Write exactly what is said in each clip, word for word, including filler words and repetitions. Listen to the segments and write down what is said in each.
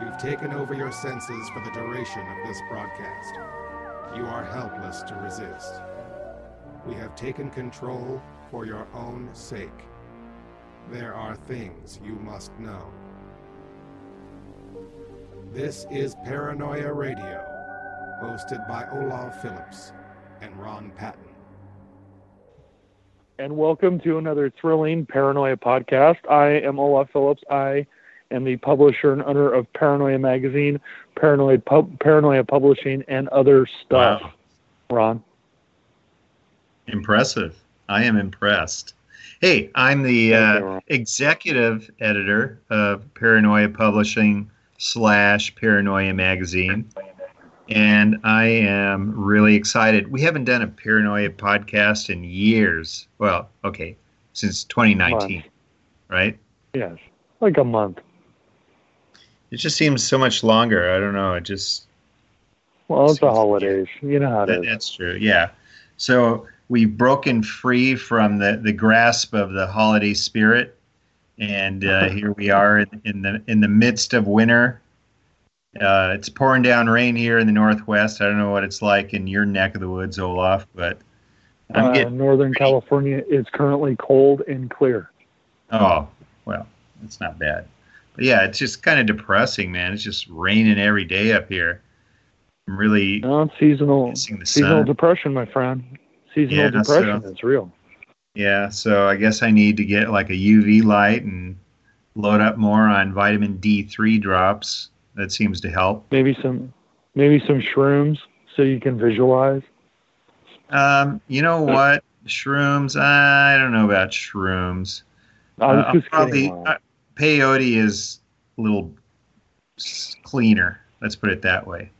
We've taken over your senses for the duration of this broadcast. You are helpless to resist. We have taken control for your own sake. There are things you must know. This is Paranoia Radio, hosted by Olav Phillips and Ron Patton. And welcome to another thrilling Paranoia Podcast. I am Olav Phillips. I am the publisher and owner of Paranoia Magazine, Paranoia, Pub- Paranoia Publishing, and other stuff. Wow. Ron. Impressive. I am impressed. Hey, I'm the uh, executive editor of Paranoia Publishing slash Paranoia Magazine, and I am really excited. We haven't done a Paranoia podcast in years. Well, okay, since twenty nineteen, right? Yes, like a month. It just seems so much longer. I don't know. It just... Well, it's the holidays. You know how it is. That's true, yeah. So... We've broken free from the, the grasp of the holiday spirit, and uh, here we are in, in the in the midst of winter. Uh, it's pouring down rain here in the Northwest. I don't know what it's like in your neck of the woods, Olaf, but I'm getting uh, Northern pretty... California is currently cold and clear. Oh well, that's not bad. But yeah, it's just kind of depressing, man. It's just raining every day up here. I'm really no, seasonal seasonal sun. Depression, my friend. Seasonal yeah, depression so, is real. Yeah, so I guess I need to get like a U V light and load up more on vitamin D three drops. That seems to help. Maybe some, maybe some shrooms so you can visualize. Um, you know what? Shrooms? I don't know about shrooms. I was uh, just probably uh, peyote is a little cleaner. Let's put it that way.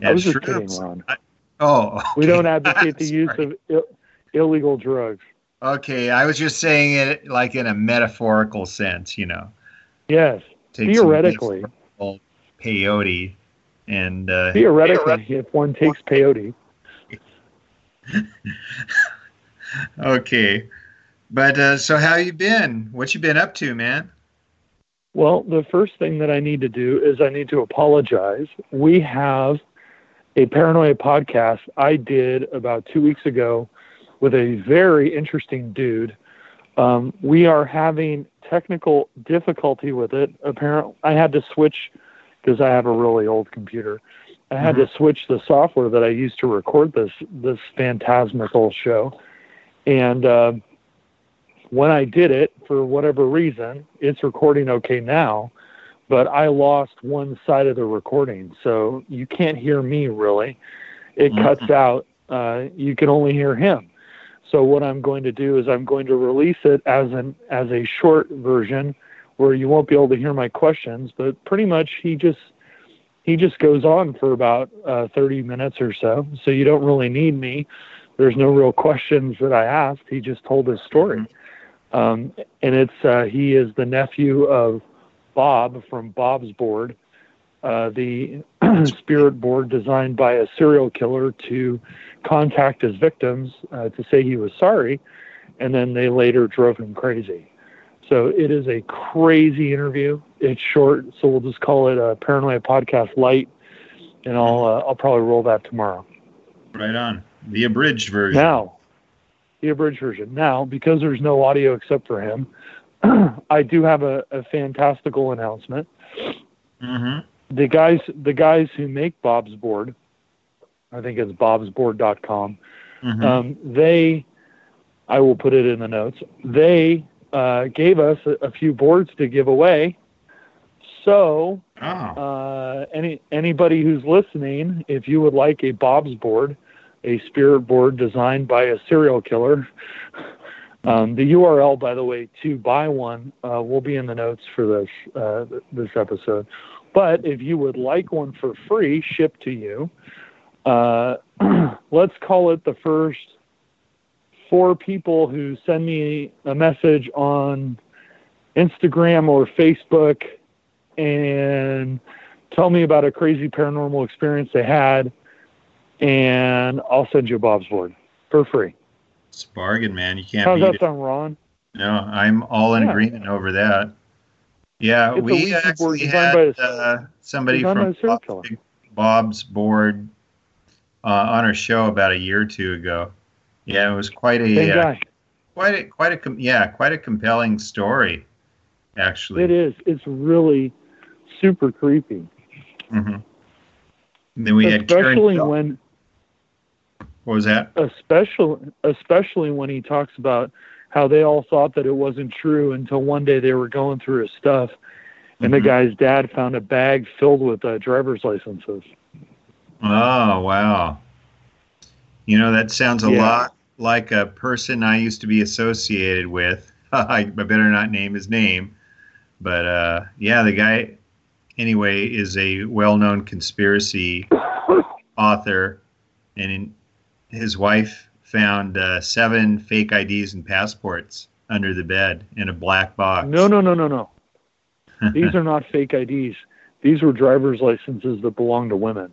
Yeah, I was shrooms, just kidding, Ron. I, Oh, okay. We don't advocate the use of Ill- illegal drugs. Okay, I was just saying it like in a metaphorical sense, you know. Yes, take theoretically. Peyote and uh, theoretically, peyote. If one takes peyote. Okay, but uh, so how you been? What you been up to, man? Well, the first thing that I need to do is I need to apologize. We have a Paranoia Podcast I did about two weeks ago with a very interesting dude. Um, we are having technical difficulty with it. Apparently, I had to switch, because I have a really old computer, I had mm-hmm. to switch the software that I used to record this this phantasmical show. And uh, when I did it, for whatever reason, it's recording okay now, but I lost one side of the recording, so you can't hear me, really. It mm-hmm. cuts out. Uh, you can only hear him. So what I'm going to do is I'm going to release it as an as a short version where you won't be able to hear my questions, but pretty much he just he just goes on for about uh, thirty minutes or so, so you don't really need me. There's no real questions that I asked. He just told his story. Mm-hmm. Um, and it's uh, he is the nephew of Bob from Bob's Board, uh, the spirit board designed by a serial killer to contact his victims uh, to say he was sorry, and then they later drove him crazy. So it is a crazy interview. It's short, so we'll just call it a Paranoia Podcast Light, and I'll uh, I'll probably roll that tomorrow. Right on. The abridged version. Now, the abridged version. Now, because there's no audio except for him, I do have a, a fantastical announcement. Mm-hmm. The guys, the guys who make Bob's Board, I think it's bobs board dot com. Mm-hmm. Um, they, I will put it in the notes. They uh, gave us a, a few boards to give away. So, oh. uh, any anybody who's listening, if you would like a Bob's Board, a spirit board designed by a serial killer. Um, the U R L, by the way, to buy one uh, will be in the notes for this uh, this episode. But if you would like one for free, shipped to you, uh, let's call it the first four people who send me a message on Instagram or Facebook and tell me about a crazy paranormal experience they had, and I'll send you a Bob's Board for free. It's a bargain, man. You can't How's beat that it. Sound, Ron? No, I'm all in yeah. agreement over that. Yeah, it's we actually had uh, somebody from Bob's, Bob's Board uh, on our show about a year or two ago. Yeah, it was quite a uh, quite a quite a yeah quite a compelling story. Actually, it is. It's really super creepy. Mm-hmm. And then we especially had especially when. What was that? Especially, especially when he talks about how they all thought that it wasn't true until one day they were going through his stuff, and mm-hmm. the guy's dad found a bag filled with uh, driver's licenses. Oh, wow. You know, that sounds a yeah. lot like a person I used to be associated with. I better not name his name. But, uh, yeah, the guy, anyway, is a well-known conspiracy author, and in his wife found uh, seven fake I Ds and passports under the bed in a black box. No, no, no, no, no. These are not fake I Ds. These were driver's licenses that belonged to women.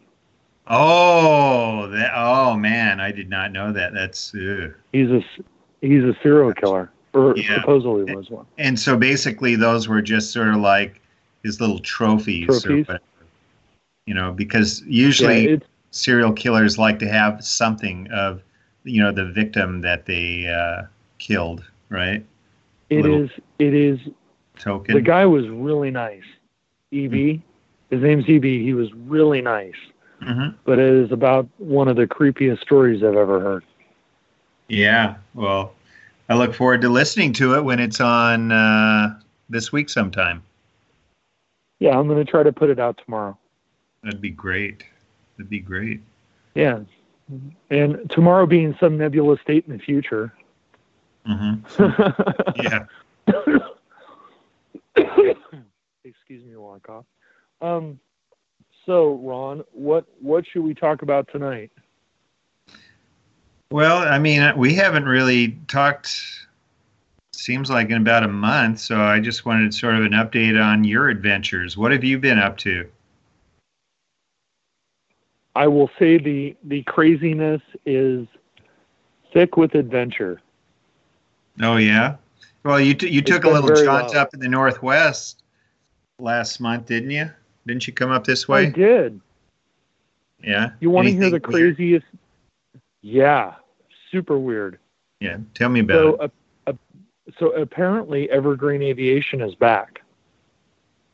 Oh, that, oh man, I did not know that. That's ugh. he's a he's a serial killer, or yeah. supposedly was one. And so basically, those were just sort of like his little trophies, trophies? Or whatever. You know, because usually. Yeah, serial killers like to have something of, you know, the victim that they uh, killed, right? It Little is. It is. Token. The guy was really nice. E B. Mm-hmm. His name's E B. He was really nice. Mm-hmm. But it is about one of the creepiest stories I've ever heard. Yeah. Well, I look forward to listening to it when it's on uh, this week sometime. Yeah, I'm going to try to put it out tomorrow. That'd be great. That'd be great. Yeah. And tomorrow being some nebulous date in the future. Mm-hmm. Yeah. Excuse me while I cough. Um, so, Ron, what, what should we talk about tonight? Well, I mean, we haven't really talked, seems like, in about a month, so I just wanted sort of an update on your adventures. What have you been up to? I will say the, the craziness is thick with adventure. Oh, yeah? Well, you t- you took a little jaunt up in the Northwest last month, didn't you? Didn't you come up this way? I did. Yeah? You want to hear the craziest? Yeah. Super weird. Yeah. Tell me about so, it. Uh, uh, so apparently Evergreen Aviation is back.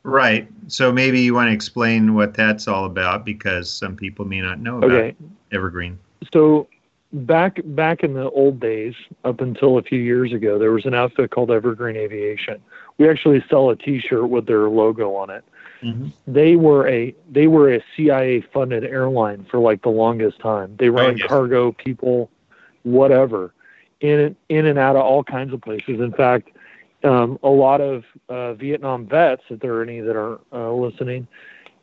Right. So maybe you want to explain what that's all about, because some people may not know about okay. Evergreen. So back back in the old days, up until a few years ago, there was an outfit called Evergreen Aviation. We actually sell a T-shirt with their logo on it. Mm-hmm. They were a they were a C I A-funded airline for like the longest time. They ran oh, yes. cargo, people, whatever, in in and out of all kinds of places. In fact, Um, a lot of uh, Vietnam vets, if there are any that are uh, listening,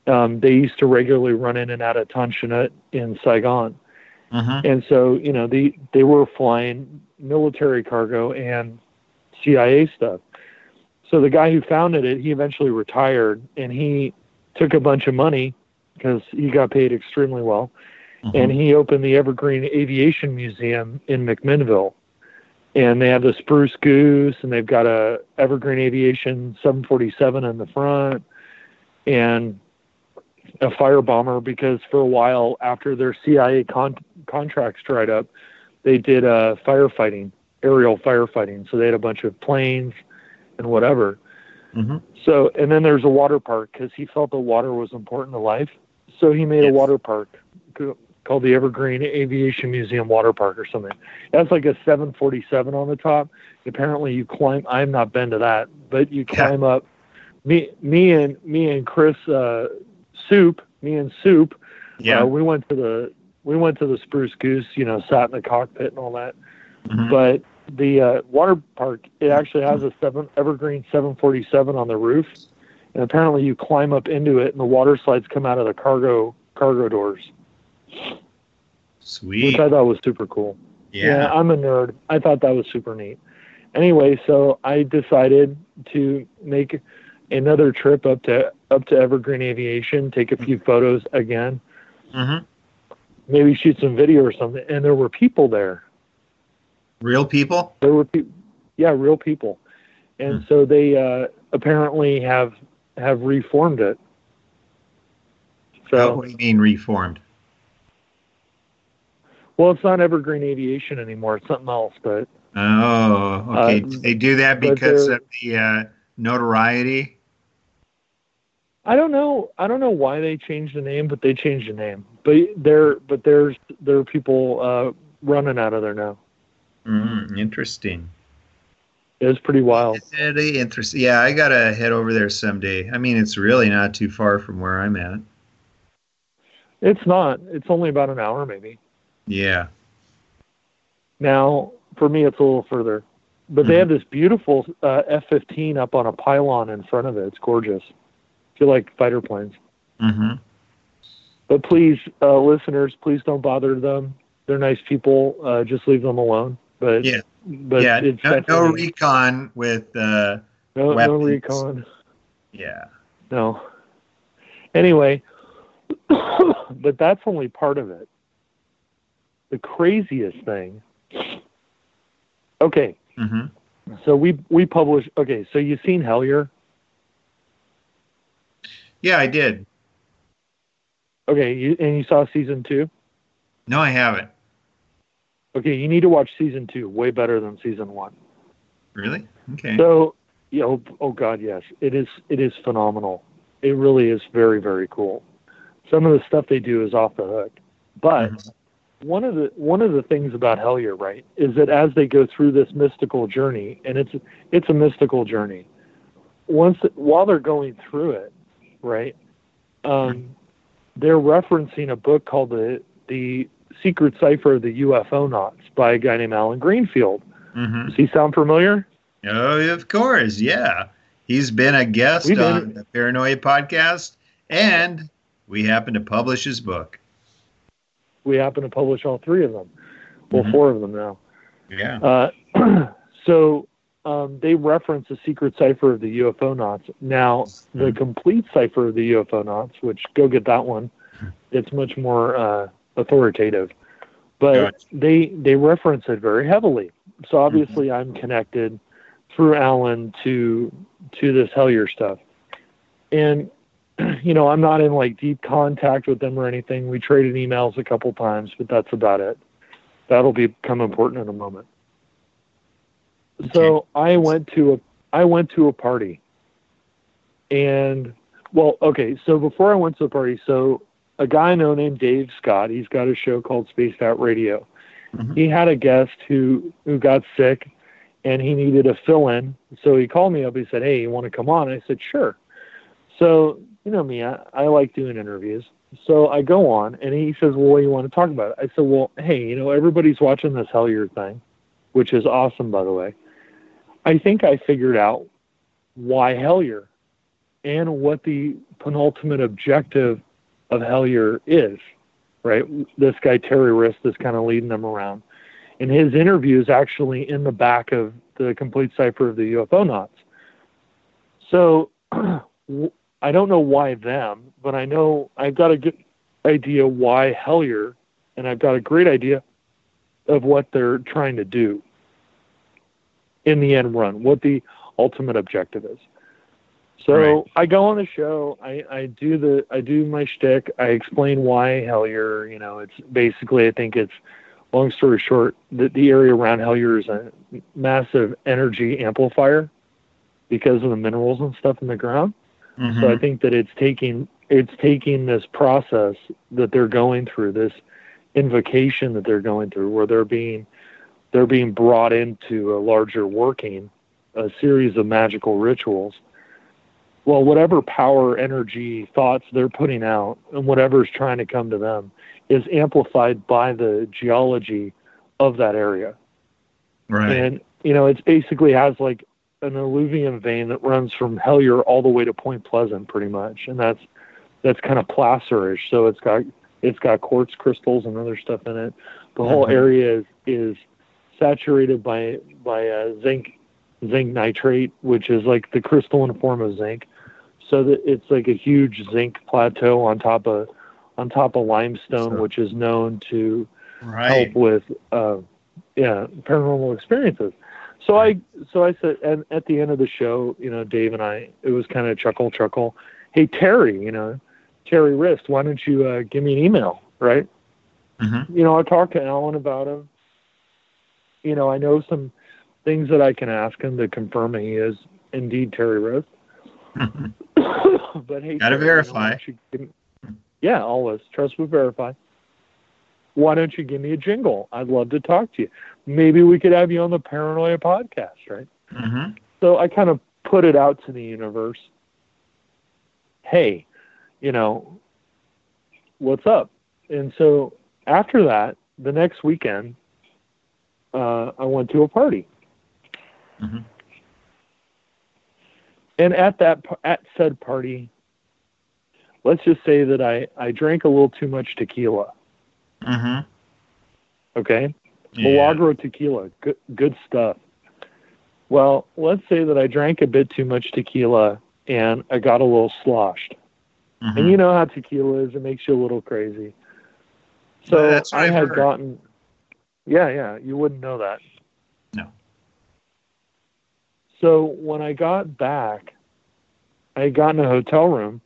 um, they used to regularly run in and out of Tan Son Nhat in Saigon. Uh-huh. And so, you know, they, they were flying military cargo and C I A stuff. So the guy who founded it, he eventually retired, and he took a bunch of money because he got paid extremely well. Uh-huh. And he opened the Evergreen Aviation Museum in McMinnville. And they have the Spruce Goose, and they've got a Evergreen Aviation seven forty-seven in the front, and a firebomber, because for a while after their C I A con- contracts dried up, they did uh, firefighting, aerial firefighting. So they had a bunch of planes and whatever. Mm-hmm. So, and then there's a water park, because he felt the water was important to life. So he made yes. a water park called the Evergreen Aviation Museum Water Park or something. That's like a seven forty-seven on the top. Apparently you climb, I've not been to that, but you climb yeah. up. Me me and me and Chris uh, Soup, me and Soup, yeah. uh, we went to the we went to the Spruce Goose, you know, sat in the cockpit and all that. Mm-hmm. But the uh, water park, it actually has a seven Evergreen seven forty-seven on the roof, and apparently you climb up into it, and the water slides come out of the cargo cargo doors. Sweet. Which I thought was super cool. Yeah. yeah, I'm a nerd. I thought that was super neat. Anyway, so I decided to make another trip up to up to Evergreen Aviation, take a few photos again, mm-hmm. maybe shoot some video or something. And there were people there. Real people? There were, pe- yeah, real people. And mm. so they uh, apparently have have reformed it. So, what do you mean reformed? Well, it's not Evergreen Aviation anymore. It's something else, but. Oh, okay. Uh, they do that because of the uh, notoriety? I don't know. I don't know why they changed the name, but they changed the name. But there, but there's there are people uh, running out of there now. Mm, interesting. It was pretty wild. It's really interesting. Yeah, I gotta head over there someday. I mean, it's really not too far from where I'm at. It's not. It's only about an hour, maybe. Yeah. Now, for me, it's a little further. But mm-hmm. they have this beautiful uh, F fifteen up on a pylon in front of it. It's gorgeous. If you like fighter planes. Mm-hmm. But please, uh, listeners, please don't bother them. They're nice people. Uh, just leave them alone. But yeah, but yeah. It's no, no recon with uh, no, weapons. No recon. Yeah. No. Anyway, but that's only part of it. The craziest thing. Okay. Mm-hmm. So we we publish. Okay. So you've seen Hellier? Yeah, I did. Okay. You, and you saw season two? No, I haven't. Okay. You need to watch season two. Way better than season one. Really? Okay. So, you know, oh God, yes, it is. It is phenomenal. It really is very, very cool. Some of the stuff they do is off the hook, but. Mm-hmm. One of the one of the things about Hellier, right, is that as they go through this mystical journey, and it's it's a mystical journey. Once while they're going through it, right, um, they're referencing a book called the the Secret Cipher of the U F O Knots by a guy named Alan Greenfield. Mm-hmm. Does he sound familiar? Oh, of course, yeah. He's been a guest We've on been... the Paranoia Podcast, and we happen to publish his book. We happen to publish all three of them. Well, mm-hmm. four of them now. Yeah. Uh, so um, they reference the Secret Cipher of the U F O Knots. Now, mm-hmm. the Complete Cipher of the U F O Knots, which go get that one. It's much more uh, authoritative. But gotcha. they they reference it very heavily. So obviously mm-hmm. I'm connected through Alan to to this Hellier stuff. And you know, I'm not in like deep contact with them or anything. We traded emails a couple times, but that's about it. That'll become important in a moment. Okay. So I went to a, I went to a party and well, okay. So before I went to the party, so a guy I know named Dave Scott, he's got a show called Spaced Out Radio. Mm-hmm. He had a guest who, who got sick and he needed a fill in. So he called me up. He said, "Hey, you want to come on?" I said, "Sure." So, you know me, I, I like doing interviews. So I go on, and he says, "Well, what do you want to talk about?" I said, "Well, hey, you know, everybody's watching this Hellier thing," which is awesome, by the way. I think I figured out why Hellier and what the penultimate objective of Hellier is, right? This guy, Terry Wriste, is kind of leading them around. And his interview is actually in the back of the Complete Cipher of the U F O Knots. So... I don't know why them, but I know I've got a good idea why Hellier, and I've got a great idea of what they're trying to do in the end run, what the ultimate objective is. So right. I go on the show, I, I do the I do my shtick, I explain why Hellier. You know, it's basically I think it's long story short that the area around Hellier is a massive energy amplifier because of the minerals and stuff in the ground. Mm-hmm. So I think that it's taking it's taking this process that they're going through, this invocation that they're going through, where they're being they're being brought into a larger working, a series of magical rituals. Well, whatever power, energy, thoughts they're putting out, and whatever's trying to come to them, is amplified by the geology of that area. Right. And you know, it's basically has like an alluvium vein that runs from Hellier all the way to Point Pleasant, pretty much, and that's that's kind of placerish. So it's got it's got quartz crystals and other stuff in it. The whole mm-hmm. area is, is saturated by by uh, zinc zinc nitrate, which is like the crystalline form of zinc. So that it's like a huge zinc plateau on top of on top of limestone, sure. which is known to right. help with uh, yeah paranormal experiences. So I so I said, and at the end of the show, you know, Dave and I, it was kind of chuckle chuckle. Hey Terry, you know, Terry Wriste, why don't you uh, give me an email, right? Mm-hmm. You know, I talked to Alan about him. You know, I know some things that I can ask him to confirm that he is indeed Terry Wriste. Mm-hmm. But hey, gotta Terry, verify. You know, yeah, always trust but verify. Why don't you give me a jingle? I'd love to talk to you. Maybe we could have you on the Paranoia Podcast, right? Mm-hmm. So I kind of put it out to the universe. Hey, you know, what's up? And so after that, the next weekend, uh, I went to a party. Mm-hmm. And at that at said party, let's just say that I, I drank a little too much tequila. Mm-hmm. Okay. Yeah. Milagro tequila. Good, good stuff. Well, let's say that I drank a bit too much tequila and I got a little sloshed. Mm-hmm. And you know how tequila is. It makes you a little crazy. So yeah, that's what I I've had heard. gotten. Yeah. Yeah. You wouldn't know that. No. So when I got back, I had gotten a hotel room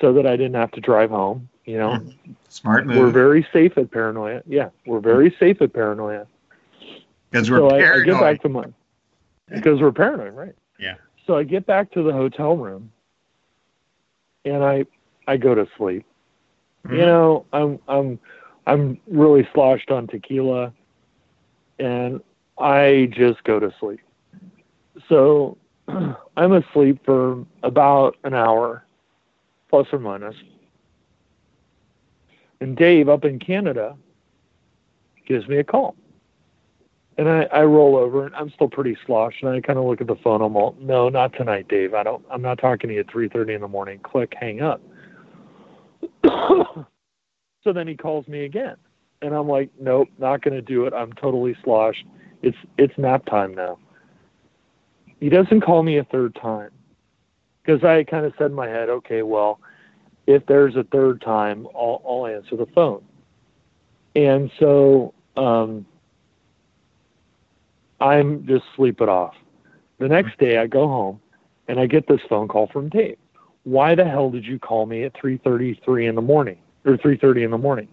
so that I didn't have to drive home. You know, smart move. We're very safe at Paranoia. Yeah, we're very safe at Paranoia. Because we're so paranoid. I, I get back to my, because we're paranoid, right? Yeah. So I get back to the hotel room, and I I go to sleep. Mm-hmm. You know, I'm I'm I'm really sloshed on tequila, and I just go to sleep. So I'm asleep for about an hour, plus or minus. And Dave up in Canada gives me a call. And I, I roll over, and I'm still pretty sloshed, and I kind of look at the phone. I'm all, no, not tonight, Dave. I don't, I'm not talking to you at three thirty in the morning. Click, hang up. So then he calls me again. And I'm like, nope, not going to do it. I'm totally sloshed. It's, it's nap time now. He doesn't call me a third time because I kind of said in my head, okay, well, if there's a third time, I'll, I'll answer the phone. And so um, I'm just sleep it off. The next day I go home and I get this phone call from Dave. Why the hell did you call me at three thirty-three in the morning or three thirty in the morning?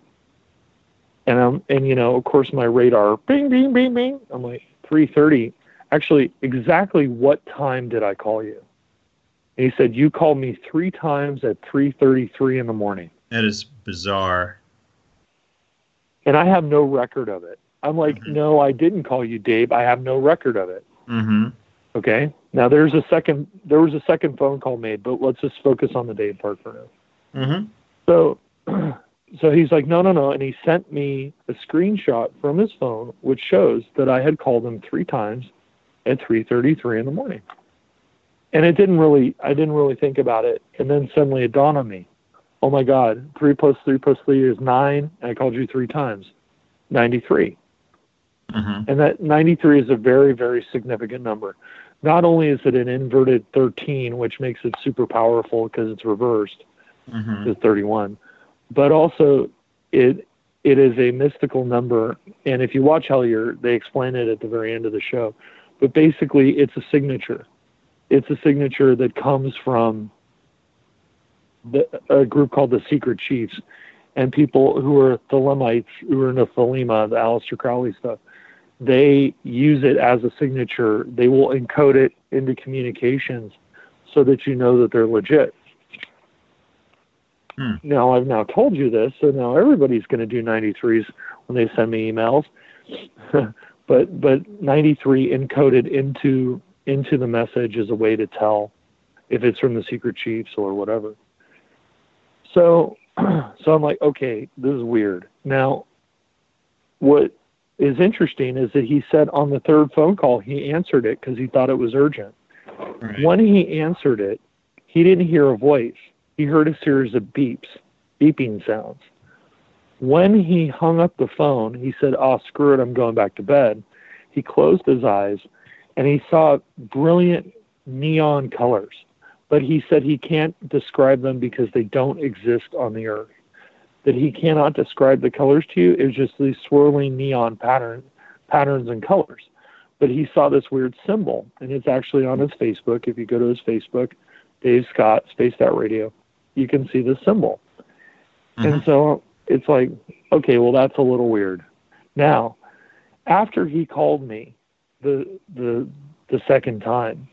And I'm, and you know, of course my radar, bing, bing, bing, bing. I'm like three thirty. Actually, exactly what time did I call you? And he said, you called me three times at three thirty-three in the morning. That is bizarre. And I have no record of it. I'm like, mm-hmm. no, I didn't call you, Dave. I have no record of it. Mm-hmm. Okay. Now, there's a second. there was a second phone call made, but let's just focus on the Dave part for now. Mm-hmm. So, so he's like, no, no, no. And he sent me a screenshot from his phone, which shows that I had called him three times at three thirty-three in the morning. And it didn't really, I didn't really think about it. And then suddenly it dawned on me. Oh my God, three plus three plus three is nine. And I called you three times, ninety-three. Mm-hmm. And that ninety-three is a very, very significant number. Not only is it an inverted thirteen, which makes it super powerful because it's reversed mm-hmm. to thirty-one, but also it, it is a mystical number. And if you watch Hellier, they explain it at the very end of the show, but basically it's a signature. It's a signature that comes from the, a group called the Secret Chiefs and people who are Thelemites, who are in the Thelema, the Aleister Crowley stuff. They use it as a signature. They will encode it into communications so that you know that they're legit. Hmm. Now, I've now told you this, so now everybody's going to do ninety-threes when they send me emails. but but ninety-three encoded into... into the message is a way to tell if it's from the Secret Chiefs or whatever. So, so I'm like, okay, this is weird. Now, what is interesting is that he said on the third phone call, he answered it because he thought it was urgent. Right. When he answered it, he didn't hear a voice. He heard a series of beeps, beeping sounds. When he hung up the phone, he said, oh, screw it, I'm going back to bed. He closed his eyes, and he saw brilliant neon colors. But he said he can't describe them because they don't exist on the earth. That he cannot describe the colors to you. It was just these swirling neon pattern, patterns and colors. But he saw this weird symbol, and it's actually on his Facebook. If you go to his Facebook, Dave Scott, Spaced Out Radio, you can see the symbol. Mm-hmm. And so it's like, okay, well, that's a little weird. Now, after he called me the the the second time,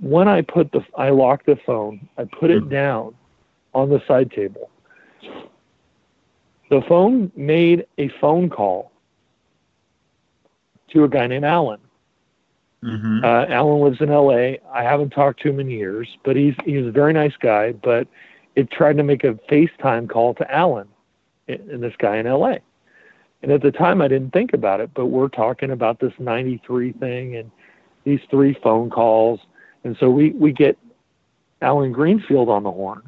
when I put the I locked the phone, I put it down on the side table. The phone made a phone call to a guy named Alan. Mm-hmm. Uh, Alan lives in L A. I haven't talked to him in years, but he's he's a very nice guy. But it tried to make a FaceTime call to Alan, and this guy in L A. And at the time, I didn't think about it. But we're talking about this ninety-three thing and these three phone calls, and so we we get Alan Greenfield on the horn.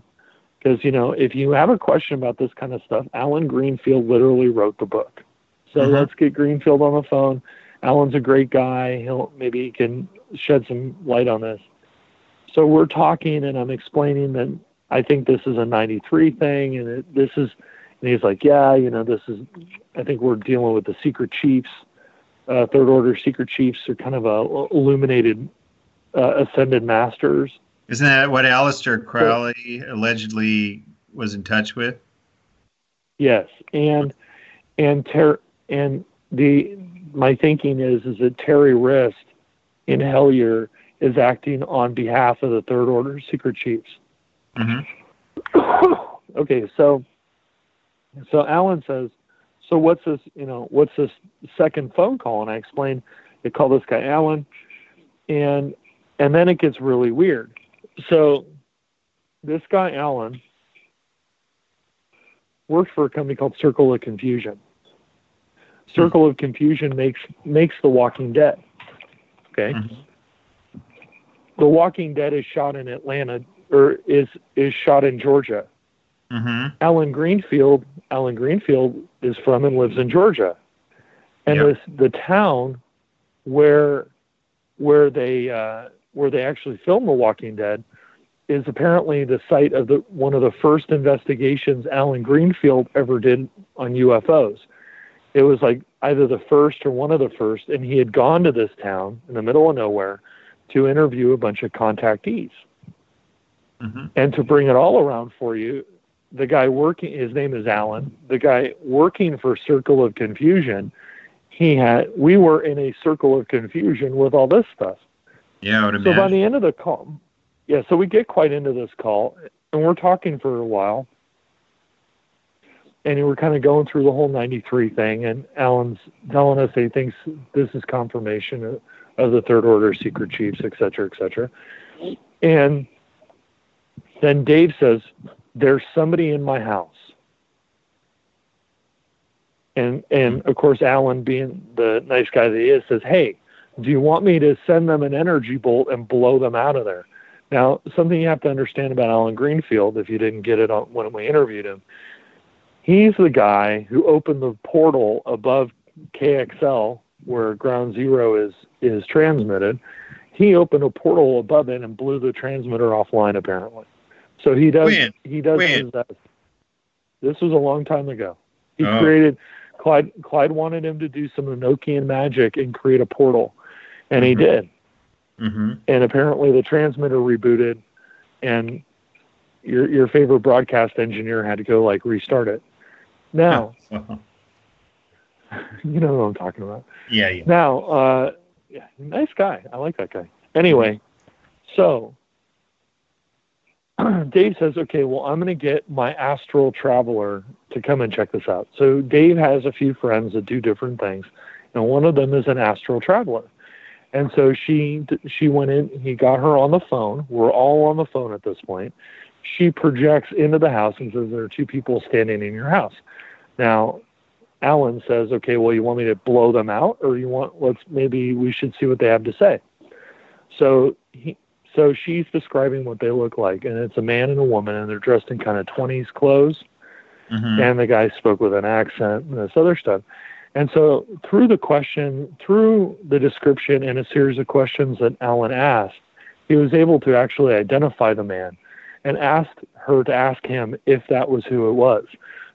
Because, you know, if you have a question about this kind of stuff, Alan Greenfield literally wrote the book. So mm-hmm. let's get Greenfield on the phone. Alan's a great guy. He'll maybe he can shed some light on this. So we're talking, and I'm explaining that I think this is a ninety-three thing, and it, this is, and he's like, yeah, you know, this is, I think we're dealing with the Secret Chiefs, uh, Third Order Secret Chiefs, are kind of a illuminated uh, ascended masters. Isn't that what Aleister Crowley allegedly was in touch with? Yes, and and ter- and the my thinking is is that Terry Wriste in Hellier is acting on behalf of the Third Order Secret Chiefs. Mm-hmm. Okay, so so Alan says, so what's this? You know, what's this second phone call? And I explained, they call this guy Alan, and and then it gets really weird. So this guy, Alan, worked for a company called Circle of Confusion. Circle mm-hmm. of Confusion makes makes The Walking Dead. Okay? Mm-hmm. The Walking Dead is shot in Atlanta, or is is shot in Georgia. Mm-hmm. Alan Greenfield, Alan Greenfield is from and lives in Georgia. And yep. this, the town where where they... Uh, where they actually filmed The Walking Dead is apparently the site of the one of the first investigations Alan Greenfield ever did on U F Os. It was like either the first or one of the first, and he had gone to this town in the middle of nowhere to interview a bunch of contactees. Mm-hmm. And to bring it all around for you, the guy working, his name is Alan, the guy working for Circle of Confusion, he had, we were in a circle of confusion with all this stuff. Yeah, I would imagine. So by the end of the call, yeah, so we get quite into this call, and we're talking for a while, and we're kind of going through the whole ninety-three thing, and Alan's telling us that he thinks this is confirmation of, of the Third Order, Secret Chiefs, et cetera, et cetera. And then Dave says, there's somebody in my house. And, and of course, Alan, being the nice guy that he is, says, hey, do you want me to send them an energy bolt and blow them out of there? Now, something you have to understand about Alan Greenfield, if you didn't get it on, when we interviewed him, he's the guy who opened the portal above K X L, where Ground Zero is, is transmitted. He opened a portal above it and blew the transmitter offline, apparently. So he does... When? He does his, uh, this was a long time ago. He oh. created... Clyde, Clyde wanted him to do some Enochian magic and create a portal. And mm-hmm. he did. Mm-hmm. And apparently the transmitter rebooted, and your your favorite broadcast engineer had to go like restart it. Now, oh. you know what I'm talking about. Yeah. yeah. Now, uh, yeah, nice guy. I like that guy. Anyway, so Dave says, okay, well, I'm going to get my astral traveler to come and check this out. So Dave has a few friends that do different things, and one of them is an astral traveler. And so she she went in, he got her on the phone. We're all on the phone at this point. She projects into the house and says, there are two people standing in your house. Now, Alan says, okay, well, you want me to blow them out, or you want, let's, maybe we should see what they have to say. So he, so she's describing what they look like, and it's a man and a woman, and they're dressed in kind of twenties clothes. Mm-hmm. And the guy spoke with an accent and this other stuff. And so through the question, through the description and a series of questions that Alan asked, he was able to actually identify the man and asked her to ask him if that was who it was.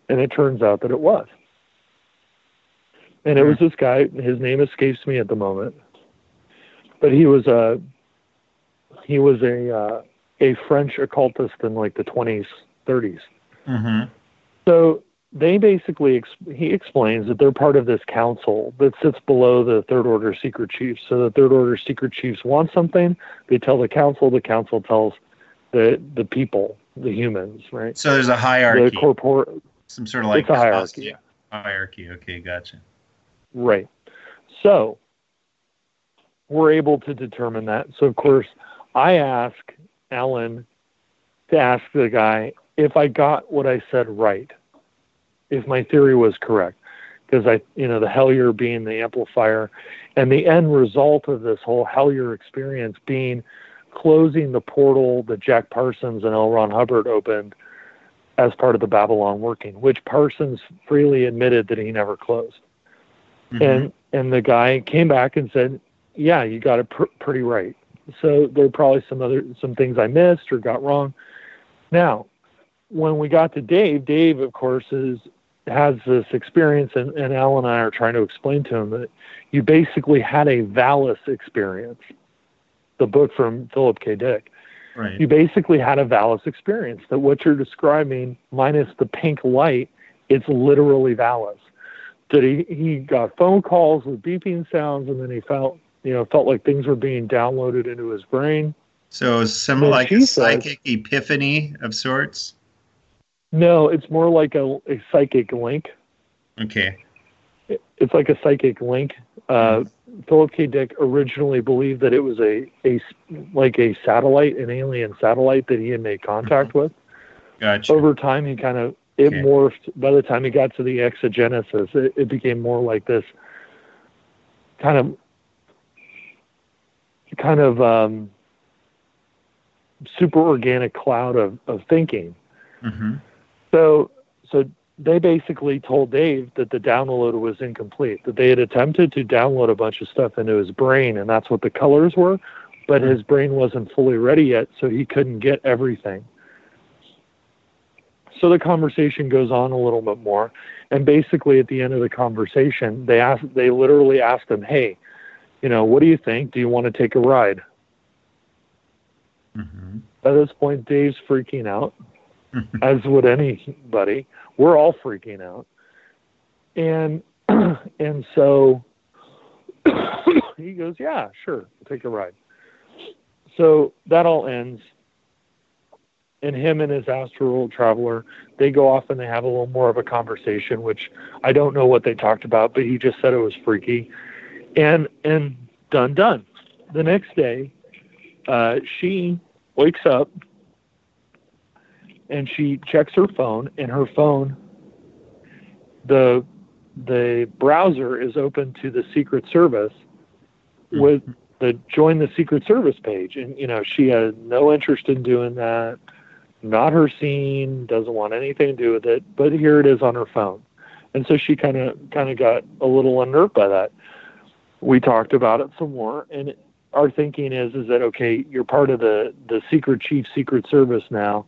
And it turns out that it was. And it was this guy, his name escapes me at the moment, but he was a, he was a, uh, a French occultist in like the twenties, thirties. Mm-hmm. So they basically, ex- he explains that they're part of this council that sits below the Third Order Secret Chiefs. So the Third Order Secret Chiefs want something, they tell the council, the council tells the the people, the humans, right? So there's a hierarchy. The corpor- Some sort of like it's a hierarchy. Hierarchy, okay, gotcha. Right. So we're able to determine that. So, of course, I ask Alan to ask the guy if I got what I said right, if my theory was correct, because I, you know, the Hellier being the amplifier, and the end result of this whole Hellier experience being closing the portal that Jack Parsons and L. Ron Hubbard opened as part of the Babylon working, which Parsons freely admitted that he never closed. Mm-hmm. And and the guy came back and said, yeah, you got it pr- pretty right. So there are probably some other some things I missed or got wrong. Now, when we got to Dave, Dave, of course, is, has this experience, and, and Al and I are trying to explain to him that you basically had a VALIS experience, the book from Philip K. Dick. Right. You basically had a VALIS experience, that what you're describing, minus the pink light, it's literally VALIS. That he, he got phone calls with beeping sounds, and then he felt, you know, felt like things were being downloaded into his brain. So it was similar, like a psychic epiphany of sorts? No, it's more like a, a psychic link. Okay. It, it's like a psychic link. Uh, Philip K. Dick originally believed that it was a, a like a satellite, an alien satellite that he had made contact mm-hmm. with. Gotcha. Over time, he kind of, it okay. morphed. By the time he got to the exegenesis, it, it became more like this kind of, kind of um, super organic cloud of, of thinking. Mm-hmm. So, so they basically told Dave that the download was incomplete, that they had attempted to download a bunch of stuff into his brain, and that's what the colors were, but mm-hmm. his brain wasn't fully ready yet, so he couldn't get everything. So the conversation goes on a little bit more, and basically at the end of the conversation, they asked, they literally asked him, hey, you know, what do you think? Do you want to take a ride? Mm-hmm. At this point, Dave's freaking out. As would anybody, we're all freaking out, and and so he goes, "Yeah, sure, we'll take a ride." So that all ends, and him and his astral traveler, they go off and they have a little more of a conversation, which I don't know what they talked about, but he just said it was freaky, and and done done. The next day, uh, she wakes up. And she checks her phone, and her phone, the the browser is open to the Secret Service with the join the Secret Service page. And, you know, she has no interest in doing that, not her scene, doesn't want anything to do with it, but here it is on her phone. And so she kind of kind of got a little unnerved by that. We talked about it some more, and our thinking is, is that, okay, you're part of the, the Secret Chief Secret Service now.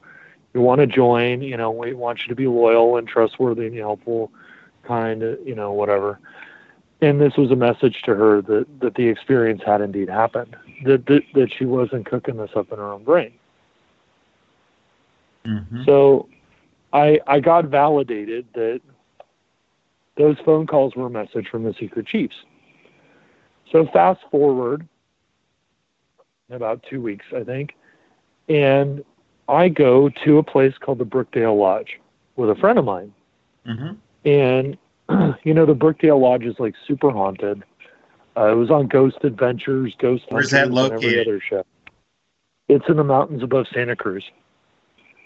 You want to join, you know, we want you to be loyal and trustworthy and helpful, kind of, you know, whatever. And this was a message to her that, that the experience had indeed happened, that, that that she wasn't cooking this up in her own brain. Mm-hmm. So I I got validated that those phone calls were a message from the Secret Chiefs. So fast forward about two weeks, I think, and I go to a place called the Brookdale Lodge with a friend of mine. Mm-hmm. And, you know, the Brookdale Lodge is like super haunted. Uh, it was on Ghost Adventures, Ghost Hunters, and every other show. It's in the mountains above Santa Cruz.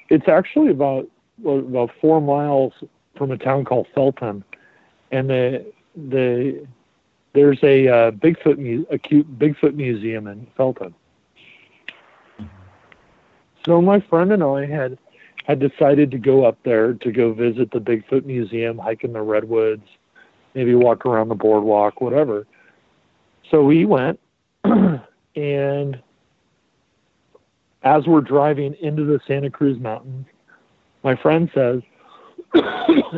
It's actually about well, about four miles from a town called Felton. and the the there's a uh, Bigfoot mu- a cute Bigfoot museum in Felton. So my friend and I had had decided to go up there to go visit the Bigfoot museum, hike in the redwoods, maybe walk around the boardwalk, whatever. So we went, and as we're driving into the Santa Cruz Mountains, my friend says,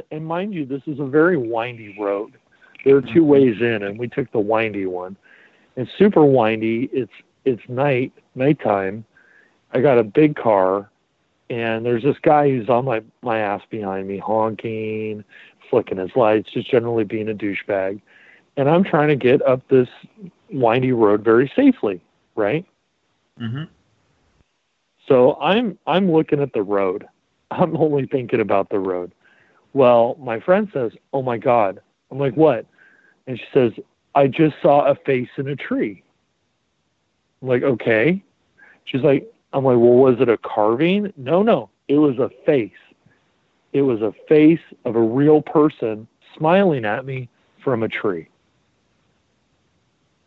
and mind you, this is a very windy road. There are two ways in, and we took the windy one. It's super windy. It's it's night, nighttime. I got a big car, and there's this guy who's on my, my ass behind me, honking, flicking his lights, just generally being a douchebag. And I'm trying to get up this windy road very safely, right? Mm-hmm. So I'm I'm looking at the road. I'm only thinking about the road. Well, my friend says, "Oh my God." I'm like, "What?" And she says, "I just saw a face in a tree." I'm like, "Okay." She's like, I'm like, "Well, was it a carving?" No, no. It was a face. It was a face of a real person smiling at me from a tree.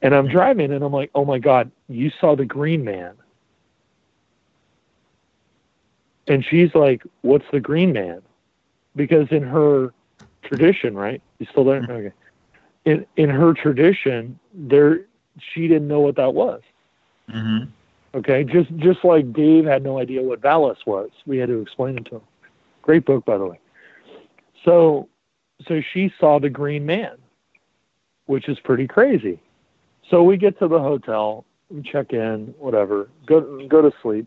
And I'm driving, and I'm like, "Oh my God, you saw The Green Man." And she's like, "What's The Green Man?" Because in her tradition, right? You still there? Okay. In in her tradition, there she didn't know what that was. Mm-hmm. Okay, just just like Dave had no idea what VALIS was. We had to explain it to him. Great book, by the way. So so she saw The Green Man, which is pretty crazy. So we get to the hotel, we check in, whatever, go go to sleep.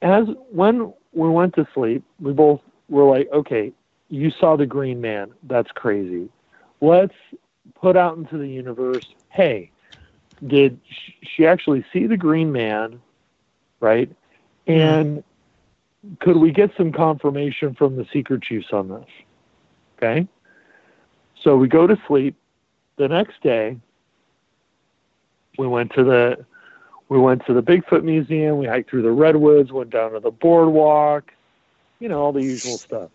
As when we went to sleep, we both were like, "Okay, you saw The Green Man. That's crazy. Let's put out into the universe, hey, did she actually see The Green Man, right? And could we get some confirmation from the Secret Chiefs on this?" Okay? So we go to sleep. The next day, we went to the we went to the Bigfoot Museum. We hiked through the redwoods, went down to the boardwalk, you know, all the usual stuff.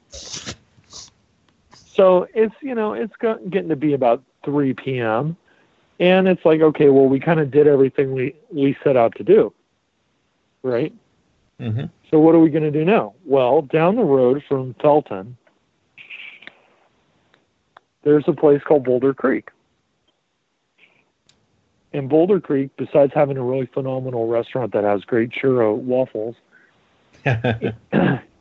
So it's, you know, it's getting to be about three p.m., and it's like, okay, well, we kind of did everything we, we set out to do, right? Mm-hmm. So what are we going to do now? Well, down the road from Felton, there's a place called Boulder Creek. And Boulder Creek, besides having a really phenomenal restaurant that has great churro waffles, it,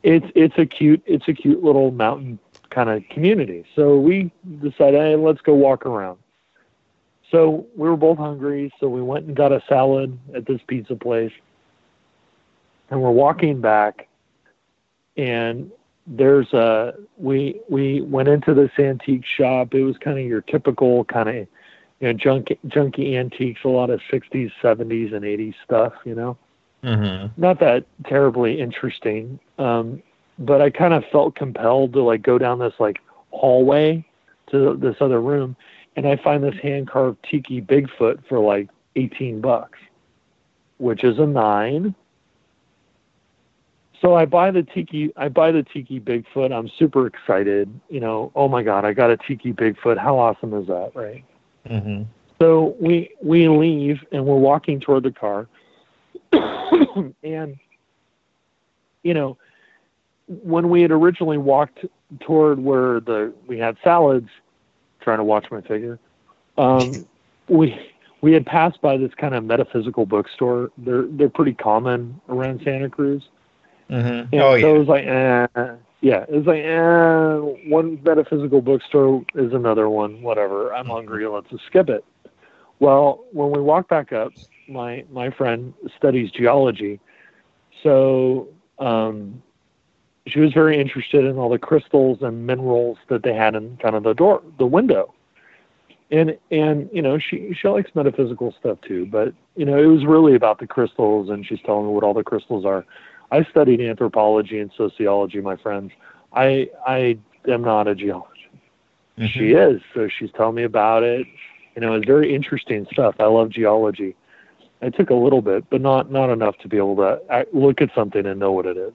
it's it's a cute it's a cute little mountain kind of community. So we decided, hey, let's go walk around. So we were both hungry, so we went and got a salad at this pizza place. And we're walking back, and there's a we we went into this antique shop. It was kind of your typical kind of, you know, junk junky antiques, a lot of sixties, seventies, and eighties stuff. You know, mm-hmm. Not that terribly interesting, um, but I kind of felt compelled to like go down this like hallway to this other room. And I find this hand-carved tiki Bigfoot for like eighteen bucks, which is a nine. So I buy the tiki, I buy the tiki Bigfoot. I'm super excited. You know, oh my God, I got a tiki Bigfoot. How awesome is that, right? Mm-hmm. So we we leave and we're walking toward the car, and you know, when we had originally walked toward where the we had salads. Trying to watch my figure. Um, we we had passed by this kind of metaphysical bookstore. They're they're pretty common around Santa Cruz. Mm-hmm. And oh, so yeah. It was like, eh. yeah, it was like, eh, one metaphysical bookstore is another one. Whatever. I'm hungry. Let's just skip it. Well, when we walked back up, my my friend studies geology, so um, she was very interested in all the crystals and minerals that they had in kind of the door, the window. And, and, you know, she, she likes metaphysical stuff too, but you know, it was really about the crystals, and she's telling me what all the crystals are. I studied anthropology and sociology, my friends. I, I am not a geologist. Mm-hmm. She is. So she's telling me about it. You know, it's very interesting stuff. I love geology. I took a little bit, but not, not enough to be able to look at something and know what it is.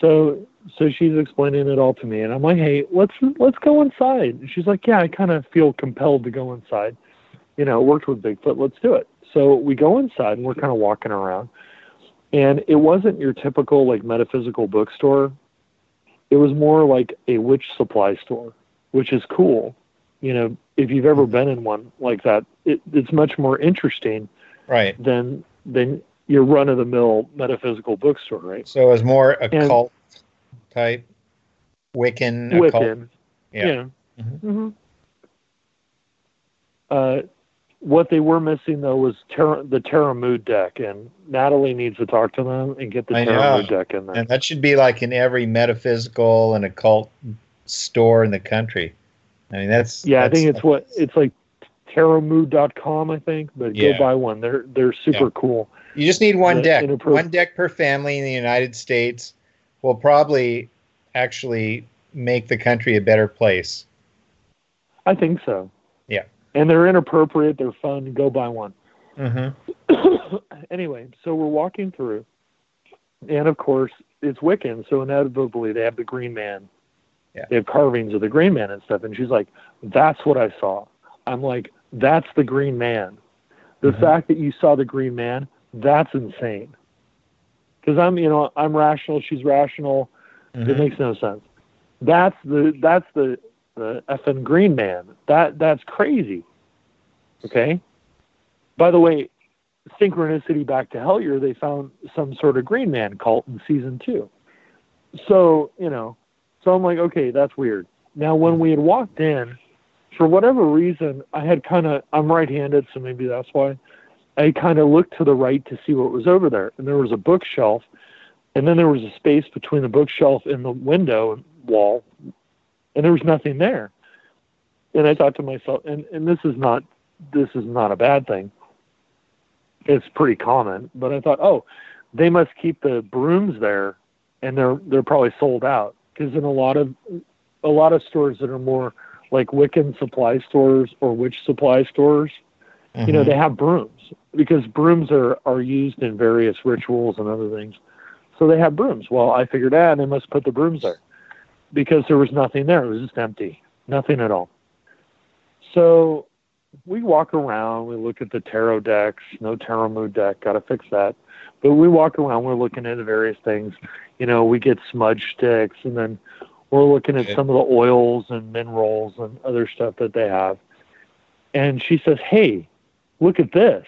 So so she's explaining it all to me, and I'm like, hey, let's let's go inside. And she's like, yeah, I kind of feel compelled to go inside. You know, it worked with Bigfoot. Let's do it. So we go inside, and we're kind of walking around. And it wasn't your typical, like, metaphysical bookstore. It was more like a witch supply store, which is cool. You know, if you've ever been in one like that, it, it's much more interesting right. than than your run-of-the-mill metaphysical bookstore, right? So it was more occult and type, Wiccan, Wiccan. Occult. Yeah. yeah. Mm-hmm. Mm-hmm. Uh, what they were missing, though, was ter- the Terra Mood deck, and Natalie needs to talk to them and get the I Terra know. Mood deck in there. And that should be like in every metaphysical and occult store in the country. I mean, that's yeah. That's, I think it's what it's like terra mood dot com, I think, but yeah. go buy one. They're they're super yeah. cool. You just need one the, deck, inappropriate- one deck per family in the United States. Will probably actually make the country a better place. I think so. Yeah. And they're inappropriate. They're fun. Go buy one. Mm-hmm. Anyway, so we're walking through. And, of course, it's Wiccan. So, inevitably, they have the Green Man. Yeah. They have carvings of the Green Man and stuff. And she's like, that's what I saw. I'm like, that's the Green Man. The mm-hmm. fact that you saw the Green Man, that's insane. Because I'm, you know, I'm rational. She's rational. Mm-hmm. It makes no sense. That's the, that's the, the effing Green Man. That, that's crazy. Okay. By the way, synchronicity back to Hellier, they found some sort of Green Man cult in season two. So, you know, so I'm like, okay, that's weird. Now, when we had walked in, for whatever reason, I had kind of, I'm right-handed, so maybe that's why, I kind of looked to the right to see what was over there. And there was a bookshelf, and then there was a space between the bookshelf and the window wall, and there was nothing there. And I thought to myself, and, and this is not, this is not a bad thing. It's pretty common, but I thought, oh, they must keep the brooms there, and they're they're probably sold out, because in a lot of a lot of stores that are more like Wiccan supply stores or witch supply stores, mm-hmm. you know, they have brooms, because brooms are, are used in various rituals and other things. So they have brooms. Well, I figured, ah, they must put the brooms there, because there was nothing there. It was just empty. Nothing at all. So we walk around. We look at the tarot decks. No Tarot Mood deck. Got to fix that. But we walk around. We're looking at the various things. You know, we get smudge sticks. And then we're looking at some of the oils and minerals and other stuff that they have. And she says, hey, look at this.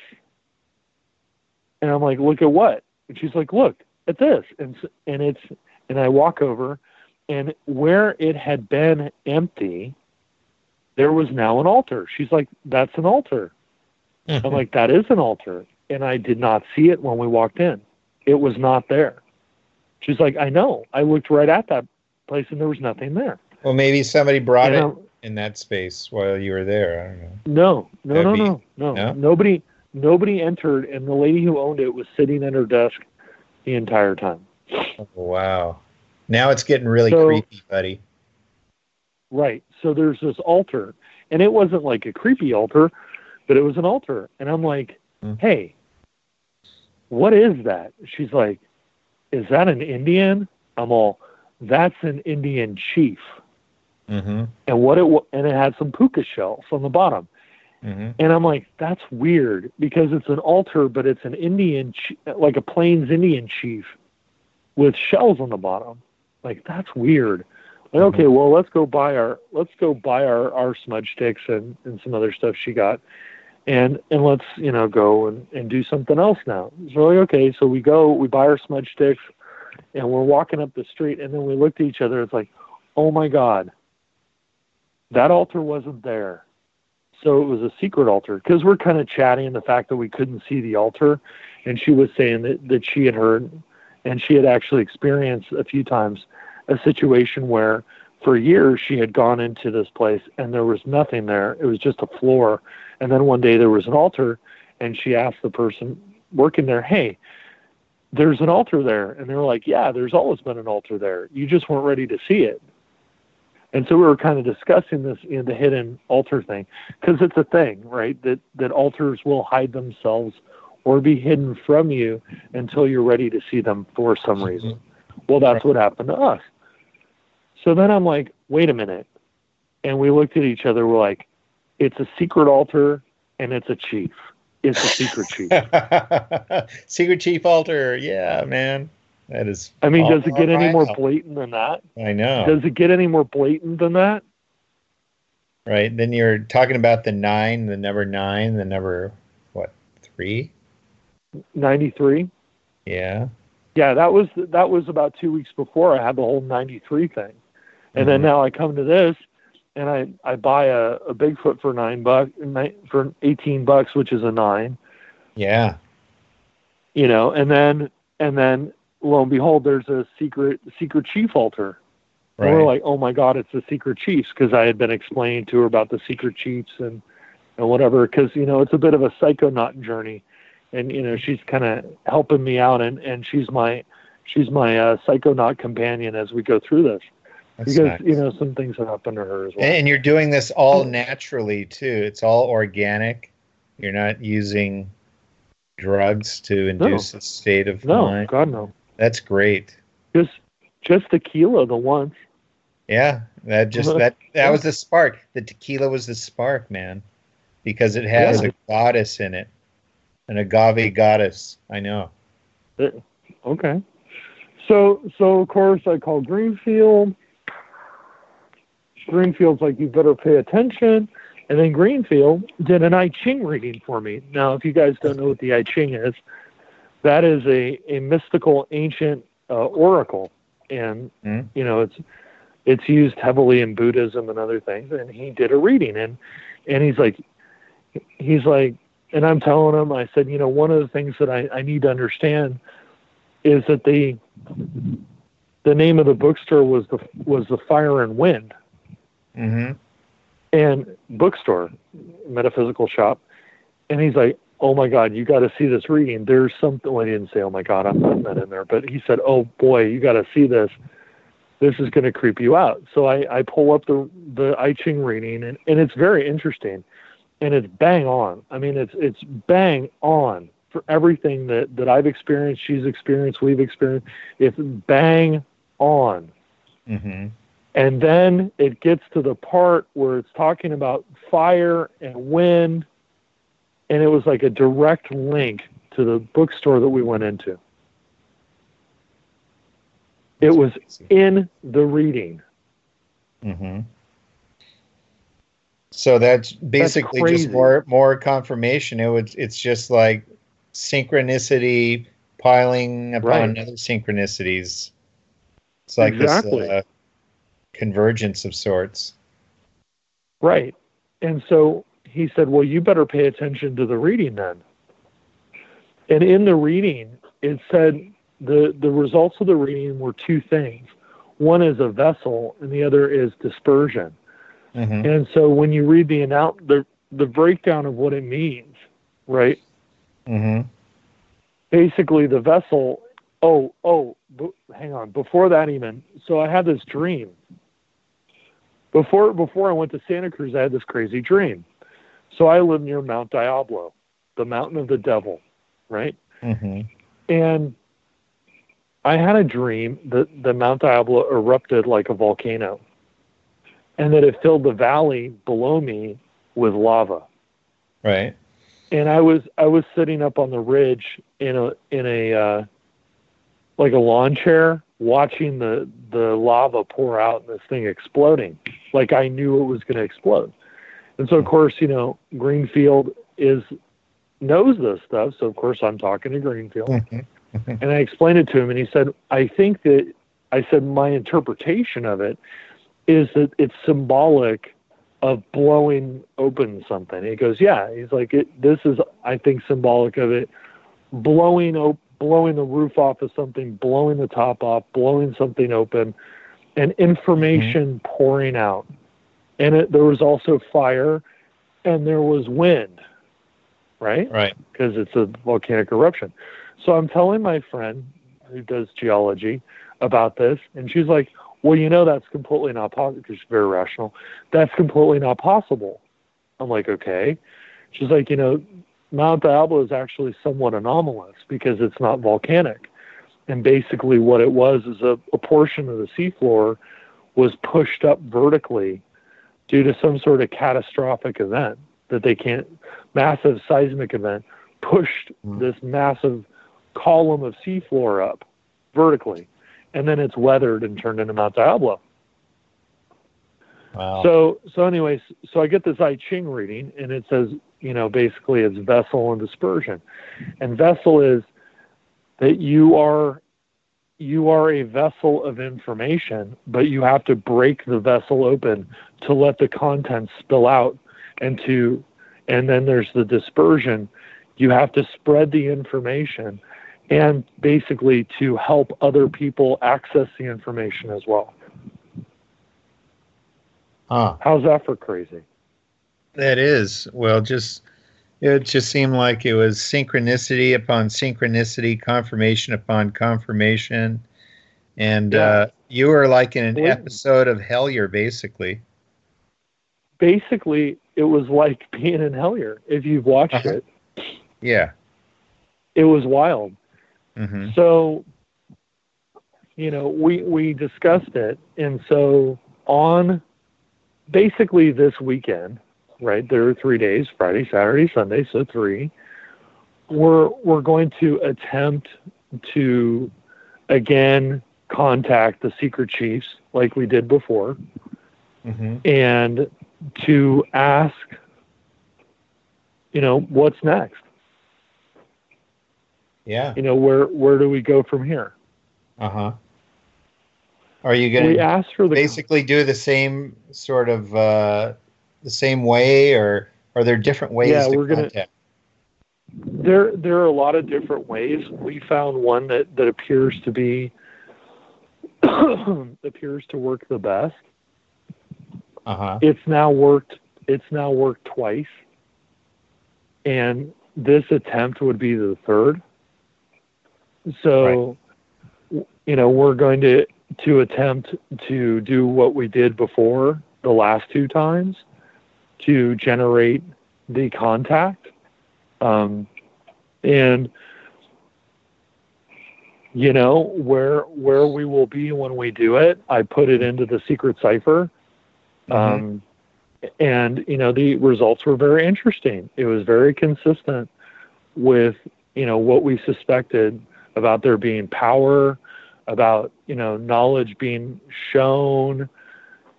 And I'm like, look at what? And she's like, look at this. And and it's and I walk over. And where it had been empty, there was now an altar. She's like, that's an altar. Mm-hmm. I'm like, that is an altar. And I did not see it when we walked in. It was not there. She's like, I know. I looked right at that place, and there was nothing there. Well, maybe somebody brought and, um, it in that space while you were there. I don't know. No, no, no, be, no, no, no. Nobody, nobody entered, and the lady who owned it was sitting at her desk the entire time. Oh, wow. Now it's getting really so, creepy, buddy. Right. So there's this altar, and it wasn't like a creepy altar, but it was an altar. And I'm like, mm. hey, what is that? She's like, is that an Indian? I'm all, that's an Indian chief. Mm-hmm. And what it w- and it had some puka shells on the bottom. Mm-hmm. And I'm like, that's weird, because it's an altar, but it's an Indian, ch- like a Plains Indian chief with shells on the bottom. Like, that's weird. Like, okay, well, let's go buy our let's go buy our, our smudge sticks and, and some other stuff she got, and and let's you know go and, and do something else now. So like, okay, so we go, we buy our smudge sticks, and we're walking up the street, and then we looked at each other. It's like, oh my God, that altar wasn't there, so it was a secret altar. Because we're kind of chatting the fact that we couldn't see the altar, and she was saying that, that she had heard. And she had actually experienced a few times a situation where for years she had gone into this place and there was nothing there. It was just a floor. And then one day there was an altar, and she asked the person working there, hey, there's an altar there. And they were like, yeah, there's always been an altar there. You just weren't ready to see it. And so we were kind of discussing this, you know, the hidden altar thing, because it's a thing, right, that, that altars will hide themselves or be hidden from you until you're ready to see them for some reason. Well, that's what happened to us. So then I'm like, wait a minute. And we looked at each other. We're like, it's a secret altar and it's a chief. It's a secret chief. Secret chief altar. Yeah, man. That is. I mean, does it get any more blatant than that? I know. Does it get any more blatant than that? Right. Then you're talking about the nine, the number nine, the number, what, three? ninety-three. Yeah. Yeah, that was that was about two weeks before I had the whole ninety-three thing. And mm-hmm. then now I come to this, and I, I buy a, a Bigfoot for nine bucks for eighteen bucks, which is a nine. Yeah. You know, and then and then lo and behold, there's a secret secret chief altar. Right. And we're like, oh my God, it's the secret chiefs, because I had been explaining to her about the secret chiefs and and whatever, because you know it's a bit of a psychonaut journey. And, you know, she's kind of helping me out, and, and she's my she's my uh, psychonaut companion as we go through this. That's because, nice. You know, some things have happened to her as well. And you're doing this all naturally, too. It's all organic. You're not using drugs to induce no. a state of no, mind. No, God, no. That's great. Just just tequila, the once. Yeah, that just that that was the spark. The tequila was the spark, man, because it has yeah. a goddess in it. An agave goddess, I know. Okay. So, so of course, I call Greenfield. Greenfield's like, you better pay attention. And then Greenfield did an I Ching reading for me. Now, if you guys don't know what the I Ching is, that is a, a mystical ancient uh, oracle. And, mm. you know, it's it's used heavily in Buddhism and other things. And he did a reading. And, and he's like, he's like, and I'm telling him, I said, you know, one of the things that I, I need to understand is that the the name of the bookstore was the was the Fire and Wind, mm-hmm. and bookstore, metaphysical shop. And he's like, oh my God, you got to see this reading. There's something. Well, he didn't say, oh my God, I'm putting that in there, but he said, oh boy, you got to see this. This is going to creep you out. So I, I pull up the the I Ching reading, and, and it's very interesting. And it's bang on. I mean, it's it's bang on for everything that, that I've experienced, she's experienced, we've experienced. It's bang on. Mm-hmm. And then it gets to the part where it's talking about fire and wind. And it was like a direct link to the bookstore that we went into. It was in the reading. Mm-hmm. So that's basically that's just more more confirmation. It would it's just like synchronicity piling upon right. other synchronicities. It's like exactly. this uh, convergence of sorts. Right. And so he said, well, you better pay attention to the reading then. And in the reading, it said the, the results of the reading were two things. One is a vessel and the other is dispersion. Mm-hmm. And so when you read the the the breakdown of what it means, right? Mm-hmm. Basically, the vessel. Oh, oh, b- hang on. Before that, even so, I had this dream. Before before I went to Santa Cruz, I had this crazy dream. So I live near Mount Diablo, the mountain of the devil, right? Mm-hmm. And I had a dream that the Mount Diablo erupted like a volcano. And that it filled the valley below me with lava. Right. And I was I was sitting up on the ridge in a in a uh, like a lawn chair, watching the the lava pour out and this thing exploding. Like I knew it was going to explode. And so of course, you know, Greenfield is knows this stuff. So of course I'm talking to Greenfield, and I explained it to him, and he said, I think that I said my interpretation of it is that it's symbolic of blowing open something. And he goes, yeah. He's like, it, this is, I think, symbolic of it blowing op- blowing the roof off of something, blowing the top off, blowing something open, and information mm-hmm. pouring out. And it, there was also fire, and there was wind, right? Right. Because it's a volcanic eruption. So I'm telling my friend who does geology about this, and she's like, well, you know, that's completely not possible, because she's very rational. That's completely not possible. I'm like, okay. She's like, you know, Mount Diablo is actually somewhat anomalous because it's not volcanic. And basically what it was is a, a portion of the seafloor was pushed up vertically due to some sort of catastrophic event that they can't, massive seismic event pushed mm. this massive column of seafloor up vertically. And then it's weathered and turned into Mount Diablo. Wow. So, so anyways, so I get this I Ching reading, and it says, you know, basically it's vessel and dispersion. And vessel is that you are, you are a vessel of information, but you have to break the vessel open to let the contents spill out, and to, and then there's the dispersion. You have to spread the information and basically to help other people access the information as well. Huh. How's that for crazy? That is. Well, just it just seemed like it was synchronicity upon synchronicity, confirmation upon confirmation. And yeah. uh, you were like in an it, episode of Hellier, basically. Basically, it was like being in Hellier, if you've watched uh-huh. it. Yeah. It was wild. Mm-hmm. So, you know, we, we discussed it. And so on basically this weekend, right, there are three days, Friday, Saturday, Sunday, so three, we're, we're going to attempt to, again, contact the Secret Chiefs like we did before mm-hmm. and to ask, you know, what's next? Yeah. You know, where, where do we go from here? Uh-huh. Are you going to basically do the same sort of, uh, the same way, or are there different ways yeah, to we're contact? Gonna, there, there are a lot of different ways. We found one that, that appears to be, appears to work the best. Uh-huh. It's now worked, it's now worked twice. And this attempt would be the third. So, right. you know, we're going to, to attempt to do what we did before the last two times to generate the contact. Um, and, you know, where, where we will be when we do it, I put it into the secret cipher. Mm-hmm. Um, and, you know, the results were very interesting. It was very consistent with, you know, what we suspected about there being power, about, you know, knowledge being shown,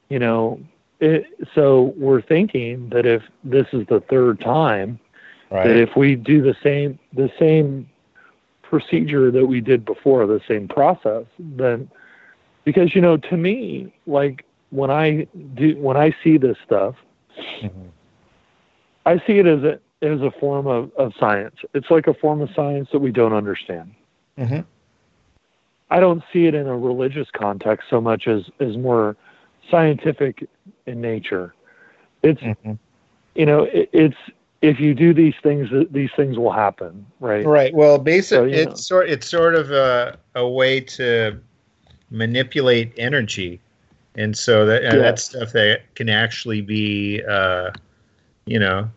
you know, it, so we're thinking that if this is the third time, right. that if we do the same, the same procedure that we did before, the same process, then, because, you know, to me, like when I do, when I see this stuff, mm-hmm. I see it as a, as a form of, of science. It's like a form of science that we don't understand. Mm-hmm. I don't see it in a religious context so much as, as more scientific in nature. It's, mm-hmm. you know, it, it's, if you do these things, these things will happen. Right. Right. Well, basically so, it's know. sort, it's sort of a, a way to manipulate energy. And so that, yeah. that's stuff that can actually be, uh, you know,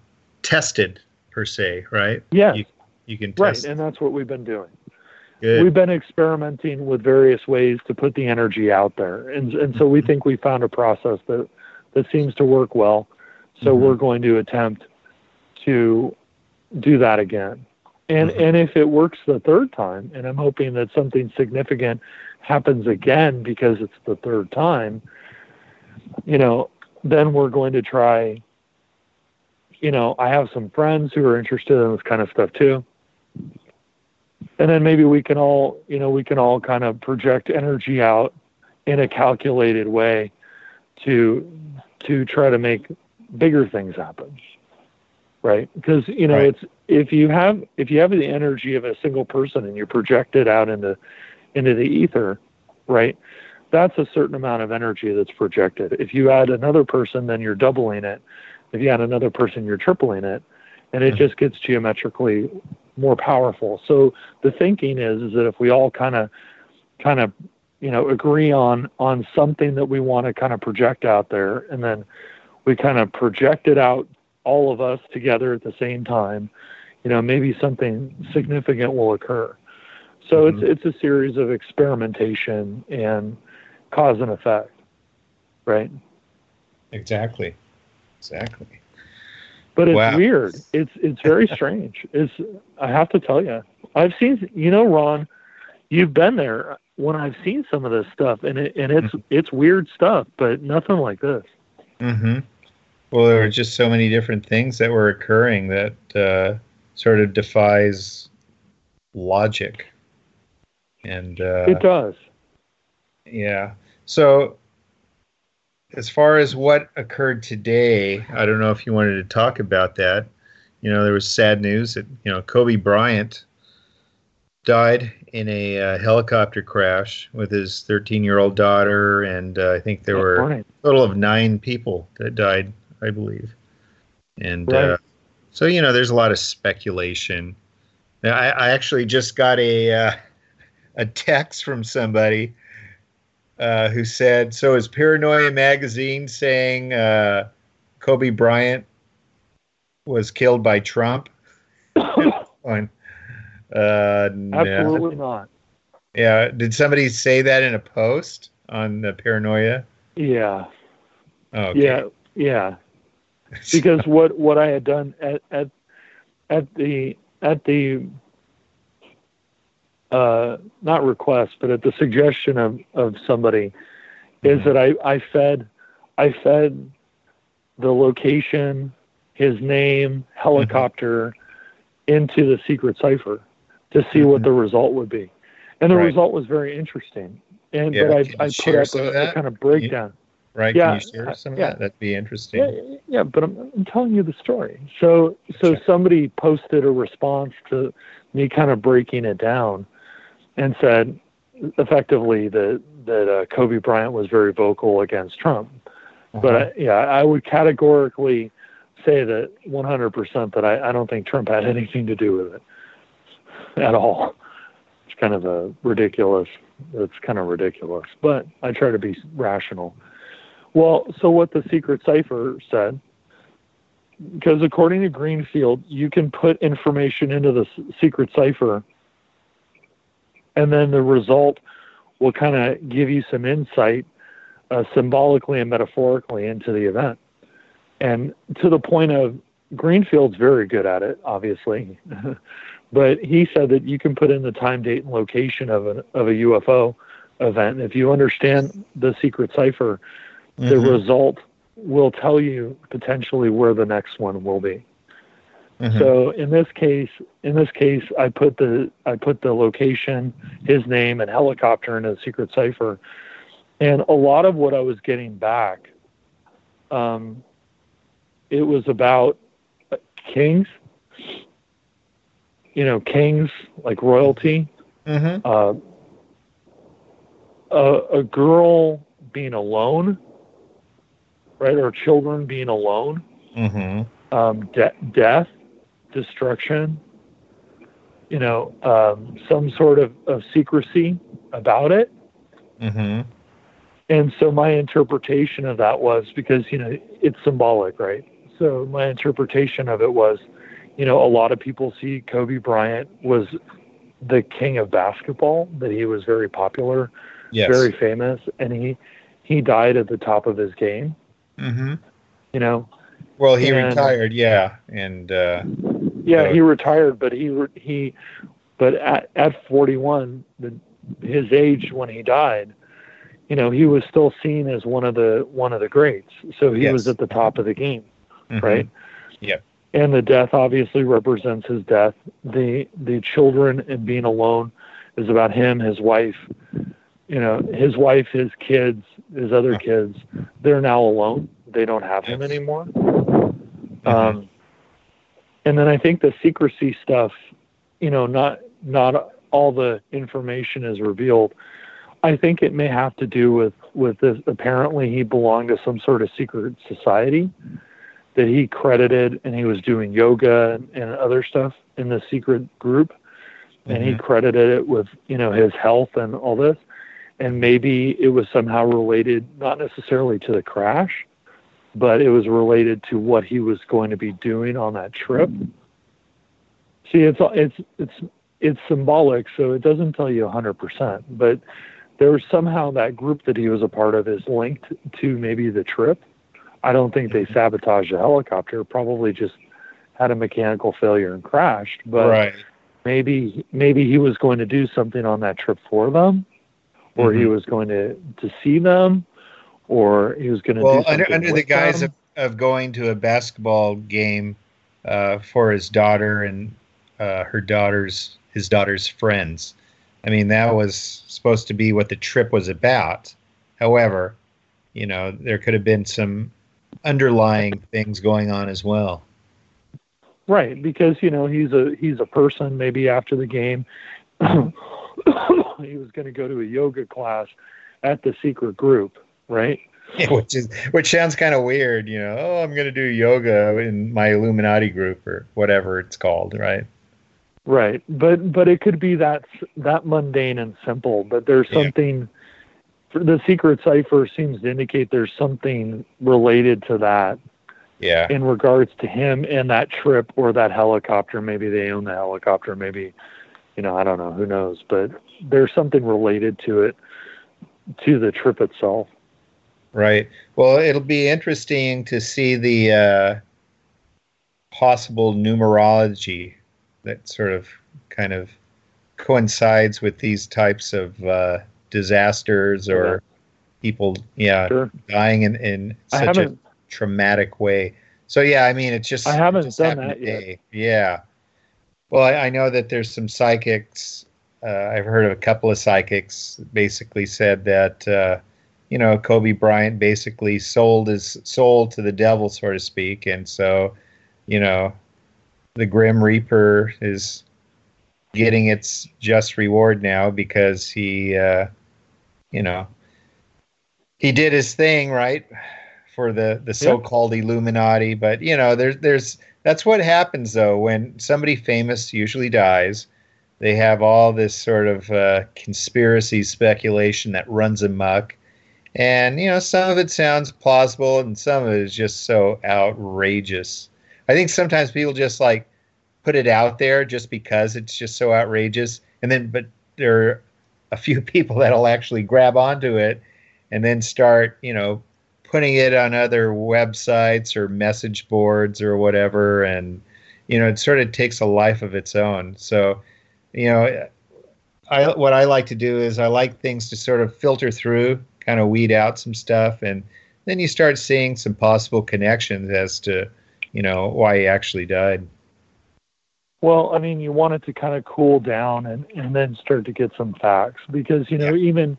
tested per se. Right. Yeah. You, you can test. Right. And that's what we've been doing. Good. We've been experimenting with various ways to put the energy out there. And and so we think we found a process that, that seems to work well. So mm-hmm. we're going to attempt to do that again. And mm-hmm. and if it works the third time, and I'm hoping that something significant happens again because it's the third time, you know, then we're going to try, you know, I have some friends who are interested in this kind of stuff too. And then maybe we can all, you know, we can all kind of project energy out in a calculated way to to try to make bigger things happen, right? Because you know, right. it's if you have if you have the energy of a single person and you project it out into into the ether, right? That's a certain amount of energy that's projected. If you add another person, then you're doubling it. If you add another person, you're tripling it, and it just gets geometrically more powerful. So the thinking is, is that if we all kind of, kind of, you know, agree on, on something that we want to kind of project out there, and then we kind of project it out, all of us together at the same time, you know, maybe something significant will occur. So mm-hmm. it's it's a series of experimentation and cause and effect, right? Exactly, exactly. But it's wow. weird. It's it's very strange. It's I have to tell you, I've seen you know Ron, you've been there when I've seen some of this stuff, and it and it's mm-hmm. it's weird stuff, but nothing like this. Mm-hmm. Well, there were just so many different things that were occurring that uh, sort of defies logic. And uh, it does. Yeah. So, as far as what occurred today, I don't know if you wanted to talk about that. You know, there was sad news that, you know, Kobe Bryant died in a uh, helicopter crash with his thirteen-year-old daughter, and uh, I think there That's were funny. a total of nine people that died, I believe. And right. uh, so, you know, there's a lot of speculation. Now, I, I actually just got a uh, a text from somebody uh, who said, so is Paranoia Magazine saying uh, Kobe Bryant was killed by Trump? On. Uh, Absolutely no. not. Yeah, did somebody say that in a post on the Paranoia? Yeah. Oh, okay. Yeah, yeah. Because what, what I had done at at at the at the uh, not request, but at the suggestion of, of somebody, mm-hmm. is that I, I fed I fed the location, his name, helicopter, mm-hmm. into the secret cipher to see mm-hmm. what the result would be. And the right. result was very interesting. And yeah, but I, I put up a, a kind of breakdown. You, right, yeah, can you share some of yeah, that? That'd be interesting. Yeah, yeah but I'm, I'm telling you the story. So so somebody posted a response to me kind of breaking it down and said, effectively, that, that uh, Kobe Bryant was very vocal against Trump. Uh-huh. But, I, yeah, I would categorically say that one hundred percent that I, I don't think Trump had anything to do with it. At all. It's kind of a ridiculous, it's kind of ridiculous, but I try to be rational. Well, so what the secret cipher said, because according to Greenfield, you can put information into the secret cipher and then the result will kind of give you some insight uh, symbolically and metaphorically into the event. And to the point of Greenfield's very good at it, obviously. But he said that you can put in the time, date, and location of an of a U F O event. If you understand the secret cipher, mm-hmm. the result will tell you potentially where the next one will be. Mm-hmm. So in this case, in this case, I put the I put the location, his name, and helicopter into the secret cipher, and a lot of what I was getting back, um, it was about kings. You know, kings, like royalty, mm-hmm. uh, a, a girl being alone, right? Or children being alone, mm-hmm. um, de- death, destruction, you know, um, some sort of, of secrecy about it. Mm-hmm. And so my interpretation of that was, because, you know, it's symbolic, right? So my interpretation of it was, you know, a lot of people see Kobe Bryant was the king of basketball, that he was very popular, yes. very famous, and he he died at the top of his game. Mm-hmm. You know? Well, he and, retired, yeah. and uh, Yeah, so. he retired, but he he, but at, at forty-one, the, his age when he died, you know, he was still seen as one of the, one of the greats. So he yes. was at the top of the game, mm-hmm. right? Yeah. And the death obviously represents his death. The the children and being alone is about him, his wife, you know, his wife, his kids, his other kids. They're now alone. They don't have him anymore. Mm-hmm. Um, and then I think the secrecy stuff, you know, not not all the information is revealed. I think it may have to do with, with this. Apparently he belonged to some sort of secret society that he credited, and he was doing yoga and, and other stuff in the secret group. And mm-hmm. he credited it with, you know, his health and all this. And maybe it was somehow related, not necessarily to the crash, but it was related to what he was going to be doing on that trip. See, it's, it's, it's, it's symbolic, so it doesn't tell you one hundred percent, but there was somehow that group that he was a part of is linked to maybe the trip. I don't think they sabotaged the helicopter, probably just had a mechanical failure and crashed, but right. maybe maybe he was going to do something on that trip for them, or mm-hmm. he was going to, to see them, or he was going to well, do something under, under with the guise them. Of, of going to a basketball game uh, for his daughter and uh, her daughter's his daughter's friends. I mean, that was supposed to be what the trip was about. However, you know, there could have been some underlying things going on as well. Right, because, you know, he's a he's a person. Maybe after the game, he was going to go to a yoga class at the secret group, right? Yeah, which is which sounds kind of weird, you know. Oh, I'm going to do yoga in my Illuminati group or whatever it's called, right? Right, but but it could be that that mundane and simple. But there's something. Yeah. The secret cipher seems to indicate there's something related to that. Yeah. In regards to him and that trip or that helicopter, maybe they own the helicopter. Maybe, you know, I don't know. Who knows? But there's something related to it, to the trip itself. Right. Well, it'll be interesting to see the uh, possible numerology that sort of kind of coincides with these types of uh, disasters or yeah. people yeah, sure. dying in, in such a traumatic way. So, yeah, I mean, it's just... I haven't just done that yet. Yeah. Well, I, I know that there's some psychics. Uh, I've heard of a couple of psychics basically said that, uh, you know, Kobe Bryant basically sold his soul to the devil, so to speak. And so, you know... the Grim Reaper is getting its just reward now because he, uh, you know, he did his thing, right, for the, the so-called Illuminati. But, you know, there's there's that's what happens, though, when somebody famous usually dies. They have all this sort of uh, conspiracy speculation that runs amok. And, you know, some of it sounds plausible and some of it is just so outrageous. I think sometimes people just like put it out there just because it's just so outrageous, and then but there are a few people that'll actually grab onto it and then start, you know, putting it on other websites or message boards or whatever, and you know, it sort of takes a life of its own. So, you know, I what I like to do is I like things to sort of filter through, kind of weed out some stuff, and then you start seeing some possible connections as to, you know, why he actually died. Well, I mean, you want it to kind of cool down and, and then start to get some facts because, you know, yeah. even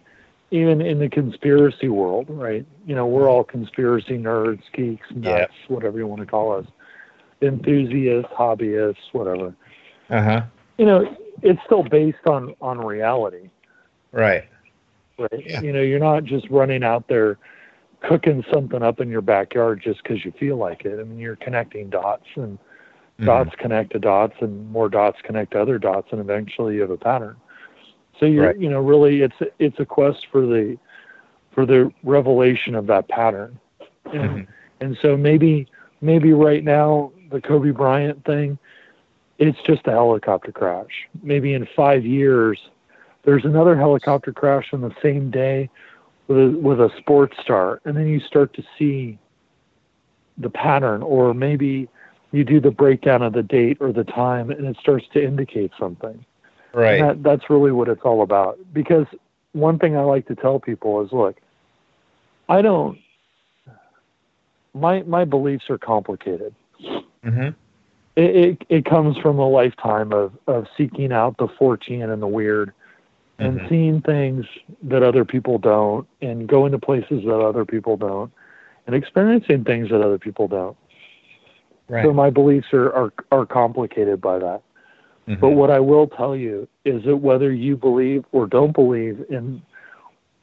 even in the conspiracy world, right, you know, we're all conspiracy nerds, geeks, nuts, yeah. whatever you want to call us, enthusiasts, hobbyists, whatever. Uh-huh. You know, it's still based on, on reality. Right. Right. Yeah. You know, you're not just running out there cooking something up in your backyard just because you feel like it. I mean, you're connecting dots, and mm-hmm. dots connect to dots, and more dots connect to other dots, and eventually you have a pattern. So you right. you know, really, it's it's a quest for the for the revelation of that pattern. Mm-hmm. And, and so maybe maybe right now the Kobe Bryant thing, it's just a helicopter crash. Maybe in five years, there's another helicopter crash on the same day. With a, with a sports star, and then you start to see the pattern, or maybe you do the breakdown of the date or the time, and it starts to indicate something. Right. That, that's really what it's all about. Because one thing I like to tell people is, look, I don't. My my beliefs are complicated. Mm-hmm. It, it it comes from a lifetime of of seeking out the four chan and the weird. And mm-hmm. seeing things that other people don't, and going to places that other people don't, and experiencing things that other people don't. Right. So my beliefs are, are, are complicated by that. Mm-hmm. But what I will tell you is that whether you believe or don't believe in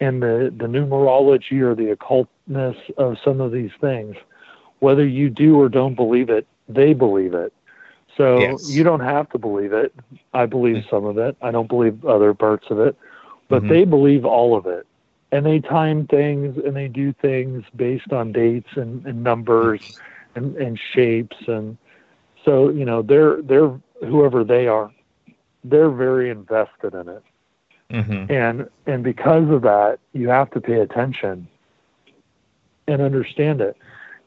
in the, the numerology or the occultness of some of these things, whether you do or don't believe it, they believe it. So yes. you don't have to believe it. I believe some of it. I don't believe other parts of it. But mm-hmm. they believe all of it. And they time things and they do things based on dates and, and numbers and, and shapes. And so, you know, they're, they're whoever they are. they're very invested in it. Mm-hmm. And and because of that, you have to pay attention and understand it.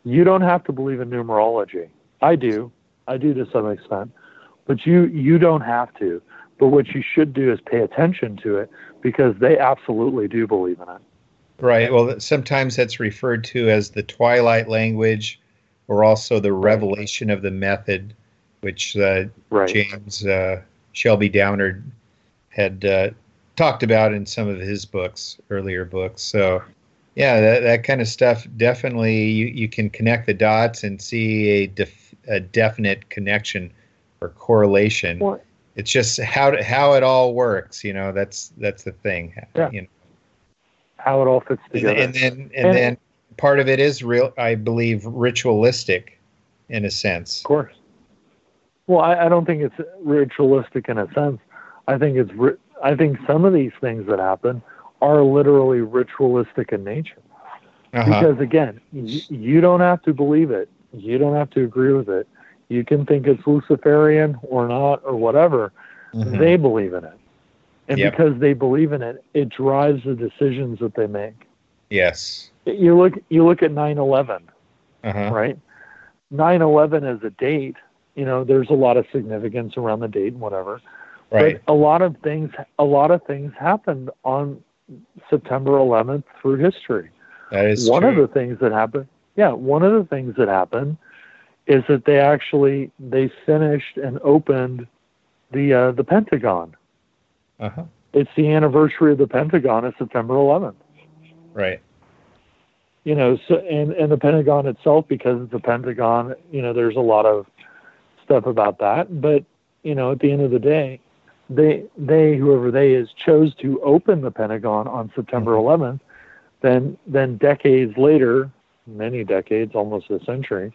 You don't have to believe in numerology. I do. I do to some extent. But you, you don't have to. But what you should do is pay attention to it, because they absolutely do believe in it. Right. Well, sometimes that's referred to as the Twilight language, or also the revelation of the method, which uh, right. James uh, Shelby Downard had uh, talked about in some of his books, earlier books. So, yeah, that, that kind of stuff, definitely you, you can connect the dots and see a, def, a definite connection or correlation. Well, it's just how how it all works, you know. That's that's the thing. Yeah. You know. How it all fits together. And then and, and then part of it is real, I believe, ritualistic, in a sense. Of course. Well, I, I don't think it's ritualistic in a sense. I think it's ri- I think some of these things that happen are literally ritualistic in nature. Uh-huh. Because again, y- you don't have to believe it. You don't have to agree with it. You can think it's Luciferian or not or whatever. Mm-hmm. They believe in it. And yep. because they believe in it, it drives the decisions that they make. Yes. You look you look at nine eleven, uh-huh. right? nine eleven as a date, you know, there's a lot of significance around the date and whatever. Right. But a lot of things a lot of things happened on September eleventh through history. That is one true. Of the things that happened. Yeah, one of the things that happened is that they actually, they finished and opened the uh, the Pentagon. Uh-huh. It's the anniversary of the Pentagon is September eleventh. Right. You know, so and, and the Pentagon itself, because it's a Pentagon, you know, there's a lot of stuff about that. But, you know, at the end of the day, they, they whoever they is, chose to open the Pentagon on September eleventh. Then, then decades later, many decades, almost a century,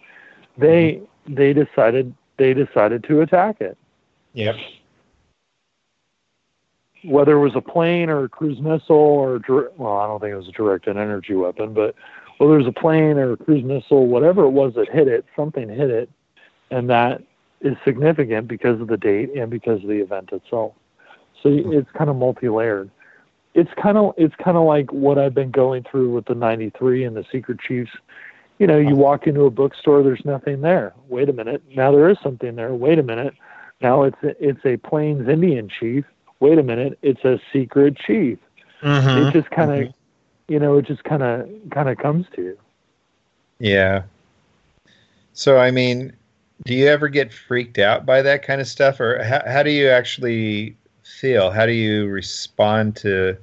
They they decided they decided to attack it. Yep. Whether it was a plane or a cruise missile or well, I don't think it was a directed energy weapon, but whether it was a plane or a cruise missile, whatever it was that hit it, something hit it, and that is significant because of the date and because of the event itself. So it's kind of multi-layered. It's kind of it's kind of like what I've been going through with the ninety-three and the Secret Chiefs. You know, you walk into a bookstore, there's nothing there. Wait a minute. Now there is something there. Wait a minute. Now it's a, it's a Plains Indian chief. Wait a minute. It's a Secret Chief. Mm-hmm. It just kind of, mm-hmm. you know, it just kind of kind of comes to you. Yeah. So, I mean, do you ever get freaked out by that kind of stuff? Or how, how do you actually feel? How do you respond to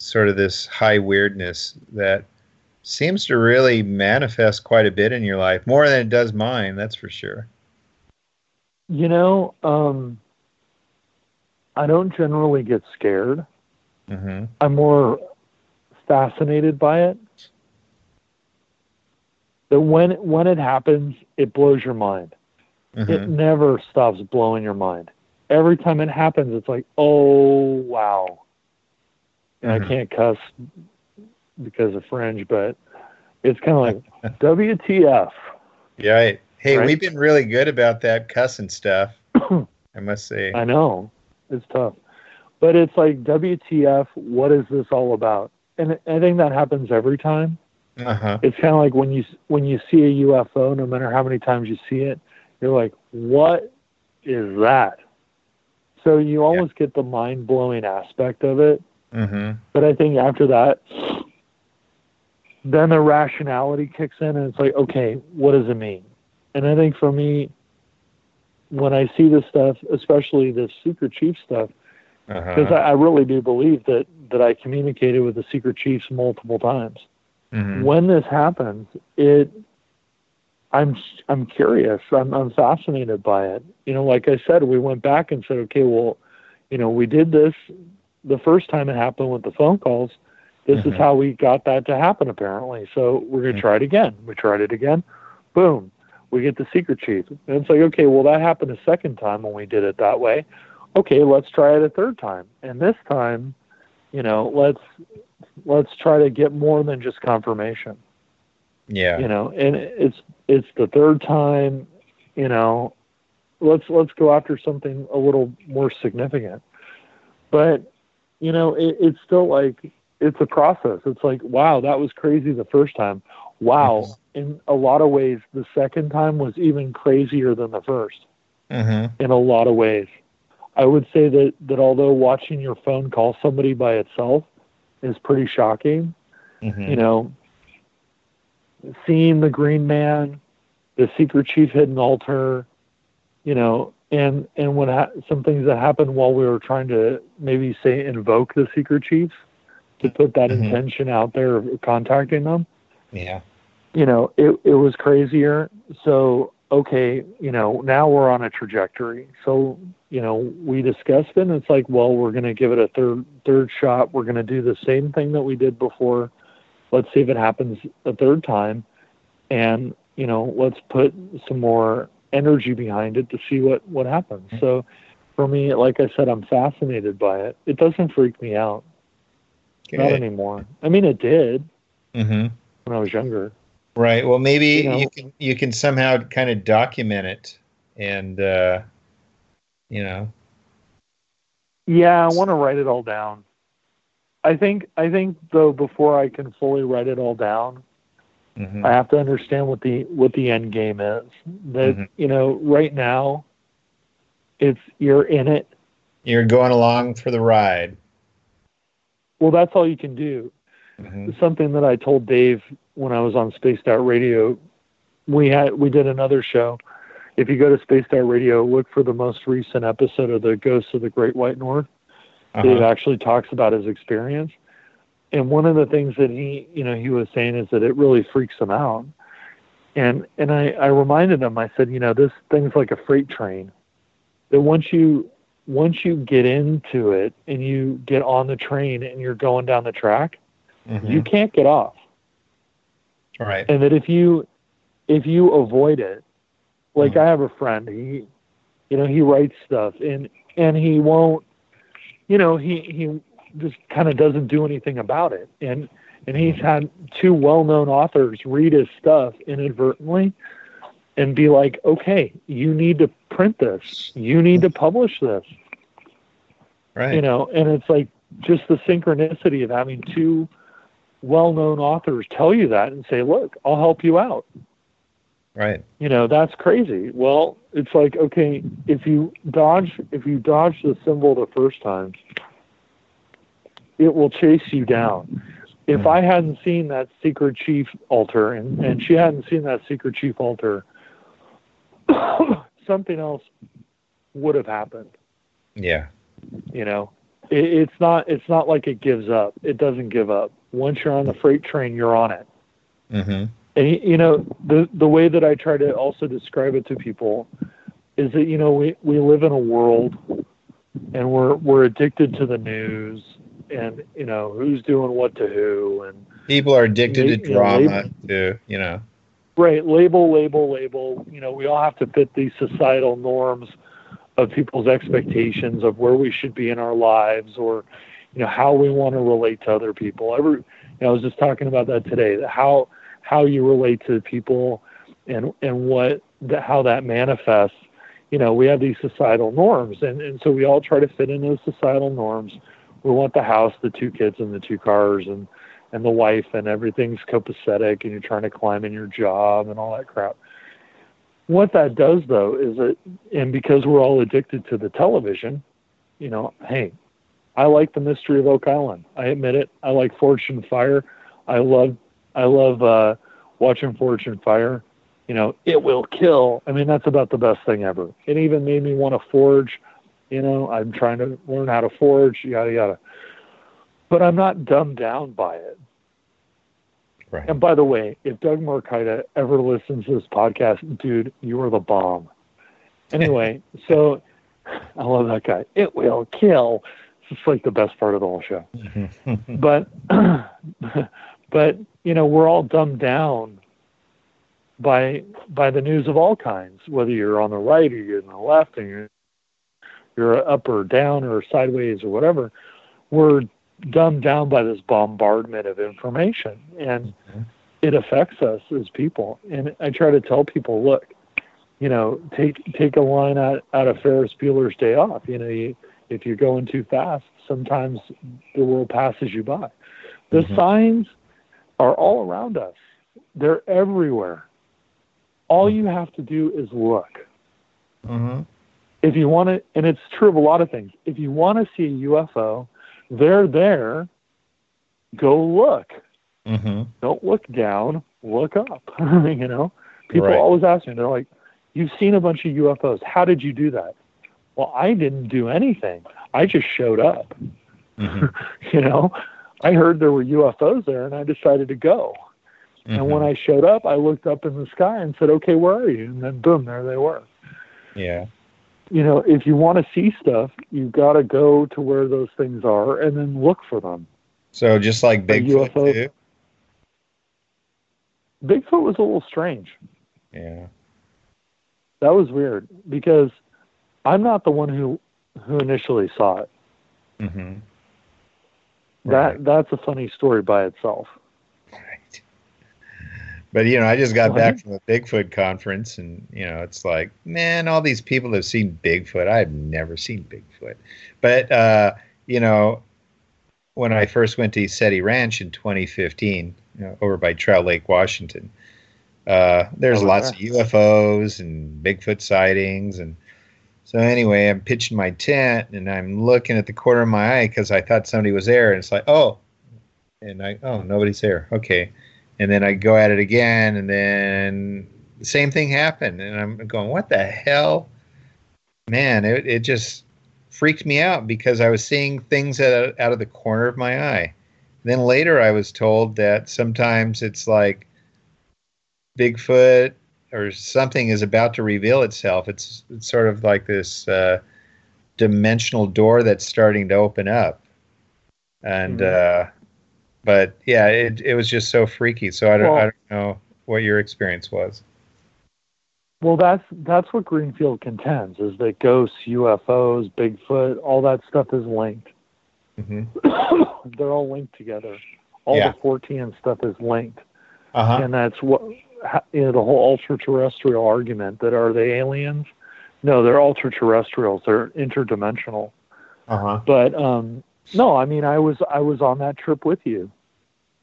sort of this high weirdness that seems to really manifest quite a bit in your life, more than it does mine, that's for sure. You know, um, I don't generally get scared. Mm-hmm. I'm more fascinated by it. That when when it happens, it blows your mind. Mm-hmm. It never stops blowing your mind. Every time it happens, it's like, oh, wow. And mm-hmm. I can't cuss because of fringe, but it's kind of like W T F. Yeah. Right. Hey, right? We've been really good about that cussing stuff. I must say. I know it's tough, but it's like W T F. What is this all about? And I think that happens every time. Uh-huh. It's kind of like when you, when you see a U F O, no matter how many times you see it, you're like, what is that? So you always yeah. get the mind blowing aspect of it. Mm-hmm. But I think after that, then the rationality kicks in and it's like, okay, what does it mean? And I think for me, when I see this stuff, especially this Secret Chief stuff, because uh-huh. I, I really do believe that, that I communicated with the Secret Chiefs multiple times. Mm-hmm. When this happens, it, I'm, I'm curious. I'm, I'm fascinated by it. You know, like I said, we went back and said, okay, well, you know, we did this the first time it happened with the phone calls. This mm-hmm. is how we got that to happen, apparently. So we're going to mm-hmm. try it again. We tried it again. Boom. We get the Secret Chief. And it's like, okay, well, that happened a second time when we did it that way. Okay, let's try it a third time. And this time, you know, let's let's try to get more than just confirmation. Yeah. You know, and it's it's the third time, you know, let's let's go after something a little more significant. But you know, it, it's still like it's a process. It's like, wow, that was crazy the first time. Wow, mm-hmm. In a lot of ways, the second time was even crazier than the first. Mm-hmm. In a lot of ways, I would say that that although watching your phone call somebody by itself is pretty shocking, mm-hmm. you know, seeing The Green Man, the Secret Chief hidden altar, you know, and and when ha- some things that happened while we were trying to maybe say invoke the Secret Chiefs to put that mm-hmm. intention out there of contacting them. Yeah, you know, it it was crazier. So okay, you know, now we're on a trajectory. So you know, we discussed it, and it's like, well, we're going to give it a third third shot. We're going to do the same thing that we did before. Let's see if it happens a third time, and you know, let's put some more energy behind it to see what, what happens. Mm-hmm. So for me, like I said, I'm fascinated by it. It doesn't freak me out. Good. Not anymore. I mean, it did mm-hmm. when I was younger. Right. Well, maybe you, know, you can, you can somehow kind of document it and, uh, you know, yeah, I want to write it all down. I think, I think though, before I can fully write it all down, mm-hmm. I have to understand what the what the end game is. That mm-hmm. you know, right now, it's you're in it. You're going along for the ride. Well, that's all you can do. Mm-hmm. Something that I told Dave when I was on Spaced Out Radio, we had we did another show. If you go to Spaced Out Radio, look for the most recent episode of the Ghosts of the Great White North. Uh-huh. Dave actually talks about his experience. And one of the things that he, you know, he was saying is that it really freaks him out. And and I, I reminded him, I said, you know, this thing's like a freight train. That once you once you get into it and you get on the train and you're going down the track, mm-hmm. you can't get off. Right. And that if you if you avoid it, like mm-hmm. I have a friend, he you know, he writes stuff and and he won't you know, he, he just kind of doesn't do anything about it. And, and he's had two well-known authors read his stuff inadvertently and be like, okay, you need to print this. You need to publish this. Right. You know, and it's like just the synchronicity of having two well-known authors tell you that and say, look, I'll help you out. Right. You know, that's crazy. Well, it's like, okay, if you dodge, if you dodge the symbol the first time, it will chase you down. If I hadn't seen that Secret Chief altar and, and she hadn't seen that Secret Chief altar, something else would have happened. Yeah. You know, it, it's not, it's not like it gives up. It doesn't give up. Once you're on the freight train, you're on it. Mm-hmm. And you know, the, the way that I try to also describe it to people is that, you know, we, we live in a world and we're, we're addicted to the news. And, you know, who's doing what to who. And people are addicted to drama, too, you know. Right. Label, label, label. You know, we all have to fit these societal norms of people's expectations of where we should be in our lives or, you know, how we want to relate to other people. Every, you know, I was just talking about that today, how how you relate to people and and what the, how that manifests. You know, we have these societal norms. And, and so we all try to fit in those societal norms. We want the house, the two kids, and the two cars, and, and the wife, and everything's copacetic, and you're trying to climb in your job, and all that crap. What that does, though, is that, and because we're all addicted to the television, you know, hey, I like the mystery of Oak Island. I admit it. I like Fortune Fire. I love, I love uh, watching Fortune Fire. You know, it will kill. I mean, that's about the best thing ever. It even made me want to forge. You know, I'm trying to learn how to forge, yada, yada. But I'm not dumbed down by it. Right. And by the way, if Doug Markita ever listens to this podcast, dude, you are the bomb. Anyway, so I love that guy. It will kill. It's like the best part of the whole show. but, but you know, we're all dumbed down by by the news of all kinds, whether you're on the right or you're on the left and you're you're up or down or sideways or whatever, we're dumbed down by this bombardment of information. And mm-hmm. it affects us as people. And I try to tell people, look, you know, take take a line out, out of Ferris Bueller's Day Off. You know, you, if you're going too fast, sometimes the world passes you by. The mm-hmm. signs are all around us. They're everywhere. All you have to do is look. Mm-hmm. If you want to, and it's true of a lot of things. If you want to see a U F O, they're there. Go look. Mm-hmm. Don't look down. Look up. You know, people right. always ask me. They're like, "You've seen a bunch of U F Os. How did you do that?" Well, I didn't do anything. I just showed up. Mm-hmm. You know, I heard there were U F Os there, and I decided to go. Mm-hmm. And when I showed up, I looked up in the sky and said, "Okay, where are you?" And then, boom, there they were. Yeah. You know, if you want to see stuff, you've got to go to where those things are and then look for them. So just like Bigfoot, too? Bigfoot was a little strange. Yeah. That was weird because I'm not the one who who initially saw it. Mm-hmm. Right. That that's a funny story by itself. Right. But, you know, I just got what? back from the Bigfoot conference, and, you know, it's like, man, all these people have seen Bigfoot. I've never seen Bigfoot. But, uh, you know, when I first went to ECETI Ranch in twenty fifteen, you know, over by Trout Lake, Washington, uh, there's oh, lots yeah. of U F Os and Bigfoot sightings. And so anyway, I'm pitching my tent, and I'm looking at the corner of my eye because I thought somebody was there. And it's like, oh, and I, oh, nobody's there. Okay. And then I go at it again, and then the same thing happened. And I'm going, what the hell? Man, it, it just freaked me out because I was seeing things out, out of the corner of my eye. Then later I was told that sometimes it's like Bigfoot or something is about to reveal itself. It's, it's sort of like this uh, dimensional door that's starting to open up. And... Mm-hmm. uh But yeah, it it was just so freaky. So I don't well, I don't know what your experience was. Well, that's that's what Greenfield contends, is that ghosts, U F Os, Bigfoot, all that stuff is linked. Mm-hmm. They're all linked together. All yeah. the four T N stuff is linked, uh-huh. and that's what you know. The whole ultra-terrestrial argument that are they aliens? No, they're ultra-terrestrials. They're interdimensional. Uh-huh. But um. No, I mean, I was I was on that trip with you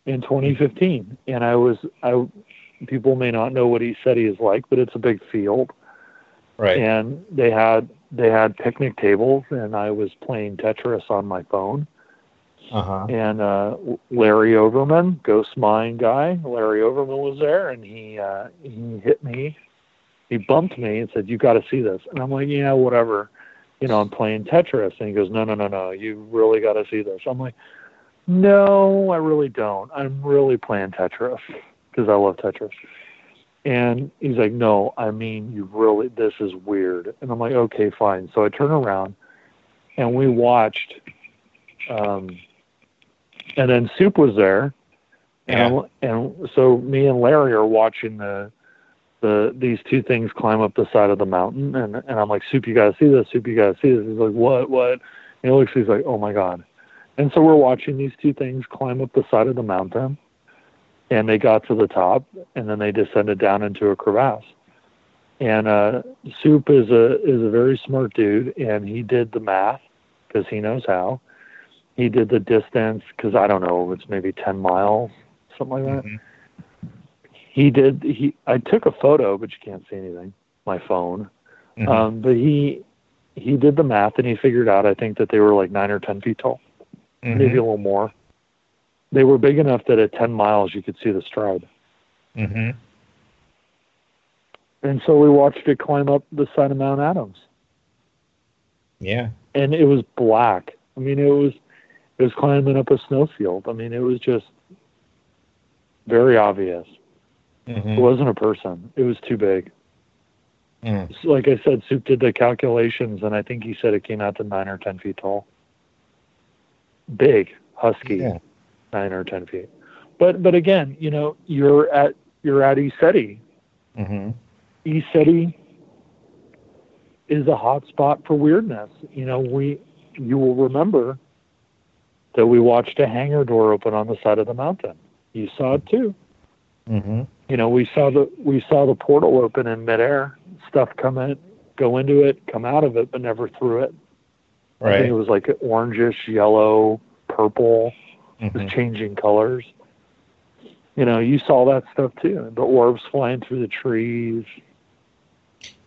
in twenty fifteen, and I was I. People may not know what ECETI is like, but it's a big field, right? And they had they had picnic tables, and I was playing Tetris on my phone. Uh-huh. And uh, Larry Overman, ghost mine guy, Larry Overman was there, and he uh, he hit me, he bumped me, and said, "You got to see this," and I'm like, "Yeah, whatever." You know, I'm playing Tetris. And he goes, no, no, no, no. You really got to see this. I'm like, no, I really don't. I'm really playing Tetris because I love Tetris. And he's like, no, I mean, you really, this is weird. And I'm like, okay, fine. So I turn around and we watched. Um, and then Soup was there. Yeah. And, and so me and Larry are watching the, The, these two things climb up the side of the mountain, and, and I'm like, Soup, you gotta see this, Soup, you gotta see this. He's like, what, what? And he looks, he's like, oh my God. And so we're watching these two things climb up the side of the mountain, and they got to the top, and then they descended down into a crevasse. And uh, Soup is a is a very smart dude, and he did the math because he knows how. He did the distance because I don't know, it's maybe ten miles, something like that. Mm-hmm. He did. He. I took a photo, but you can't see anything. My phone. Mm-hmm. Um, but he he did the math, and he figured out, I think, that they were like nine or ten feet tall, mm-hmm. maybe a little more. They were big enough that at ten miles you could see the stride. Mm-hmm. And so we watched it climb up the side of Mount Adams. Yeah. And it was black. I mean, it was it was climbing up a snowfield. I mean, it was just very obvious. Mm-hmm. It wasn't a person. It was too big. Mm. Like I said, Soup did the calculations, and I think he said it came out to nine or ten feet tall. Big, husky, yeah. nine or ten feet. But but again, you know, you're at you're at ECETI. Mm-hmm. ECETI is a hot spot for weirdness. You know, we you will remember that we watched a hangar door open on the side of the mountain. You saw it too. Mm-hmm. you know, we saw the we saw the portal open in midair, stuff come in, go into it, come out of it, but never through it. Right. I think it was like orangish, yellow, purple, mm-hmm. It was changing colors. You know, you saw that stuff too. The orbs flying through the trees.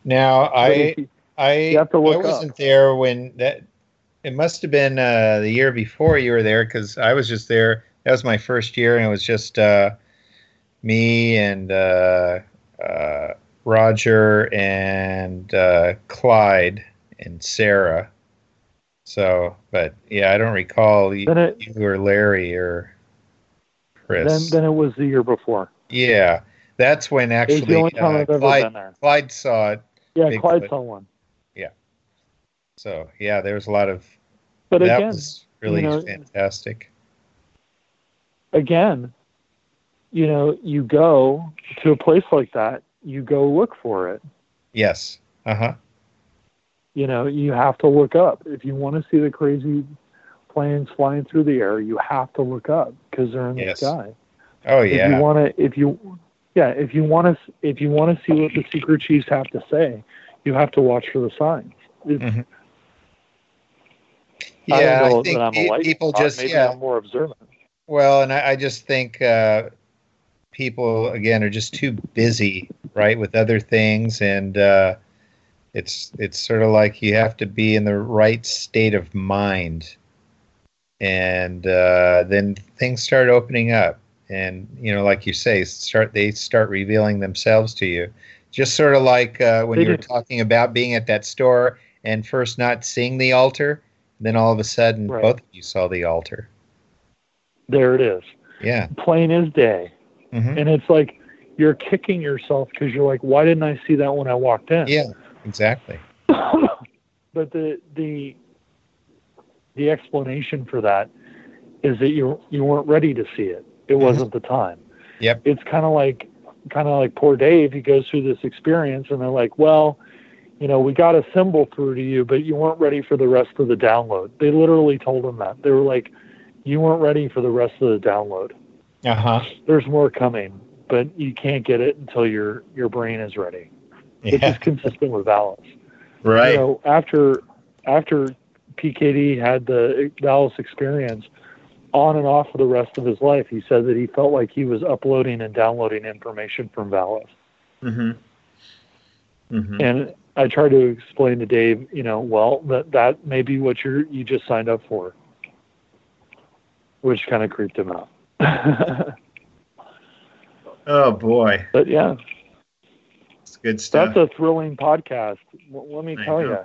Now I I you have to look I wasn't up. there when that. It must have been uh, the year before you were there, because I was just there. That was my first year, and it was just uh, me and uh, uh, Roger and uh, Clyde and Sarah. So, but yeah, I don't recall you, it, you or Larry or Chris. Then, then it was the year before. Yeah, that's when actually uh, Clyde, Clyde saw it. Yeah, Bigfoot. Clyde saw one. So yeah, there was a lot of, but that again, was really you know, fantastic. Again, you know, you go to a place like that, you go look for it. Yes. Uh huh. You know, you have to look up if you want to see the crazy planes flying through the air. You have to look up because they're in yes. the sky. Oh yeah. If you want to, if you, yeah, if you want to, if you want to see what the Secret Chiefs have to say, you have to watch for the signs. Mm-hmm. Yeah, I, I think I'm a people just Maybe yeah I'm more observant. Well, and I, I just think uh, people again are just too busy, right, with other things, and uh, it's it's sort of like you have to be in the right state of mind, and uh, then things start opening up, and you know, like you say, start they start revealing themselves to you, just sort of like uh, when they you were do. talking about being at that store and first not seeing the altar. Then all of a sudden, right. both of you saw the altar. There it is. Yeah. Plain as day. Mm-hmm. And it's like you're kicking yourself because you're like, why didn't I see that when I walked in? Yeah, exactly. But the the the explanation for that is that you you weren't ready to see it. It mm-hmm. wasn't the time. Yep. It's kind of like kind of like poor Dave. He goes through this experience, and they're like, well, you know, we got a symbol through to you, but you weren't ready for the rest of the download. They literally told him that. They were like, you weren't ready for the rest of the download. Uh-huh. There's more coming, but you can't get it until your, your brain is ready, yeah. which is consistent with VALIS. Right. You know, after after P K D had the VALIS experience, on and off for the rest of his life, he said that he felt like he was uploading and downloading information from VALIS. Mm-hmm. Mm-hmm. And I tried to explain to Dave, you know, well, that, that may be what you're, you just signed up for, which kind of creeped him out. Oh, boy. But, yeah. It's good stuff. That's a thrilling podcast. Let me tell you.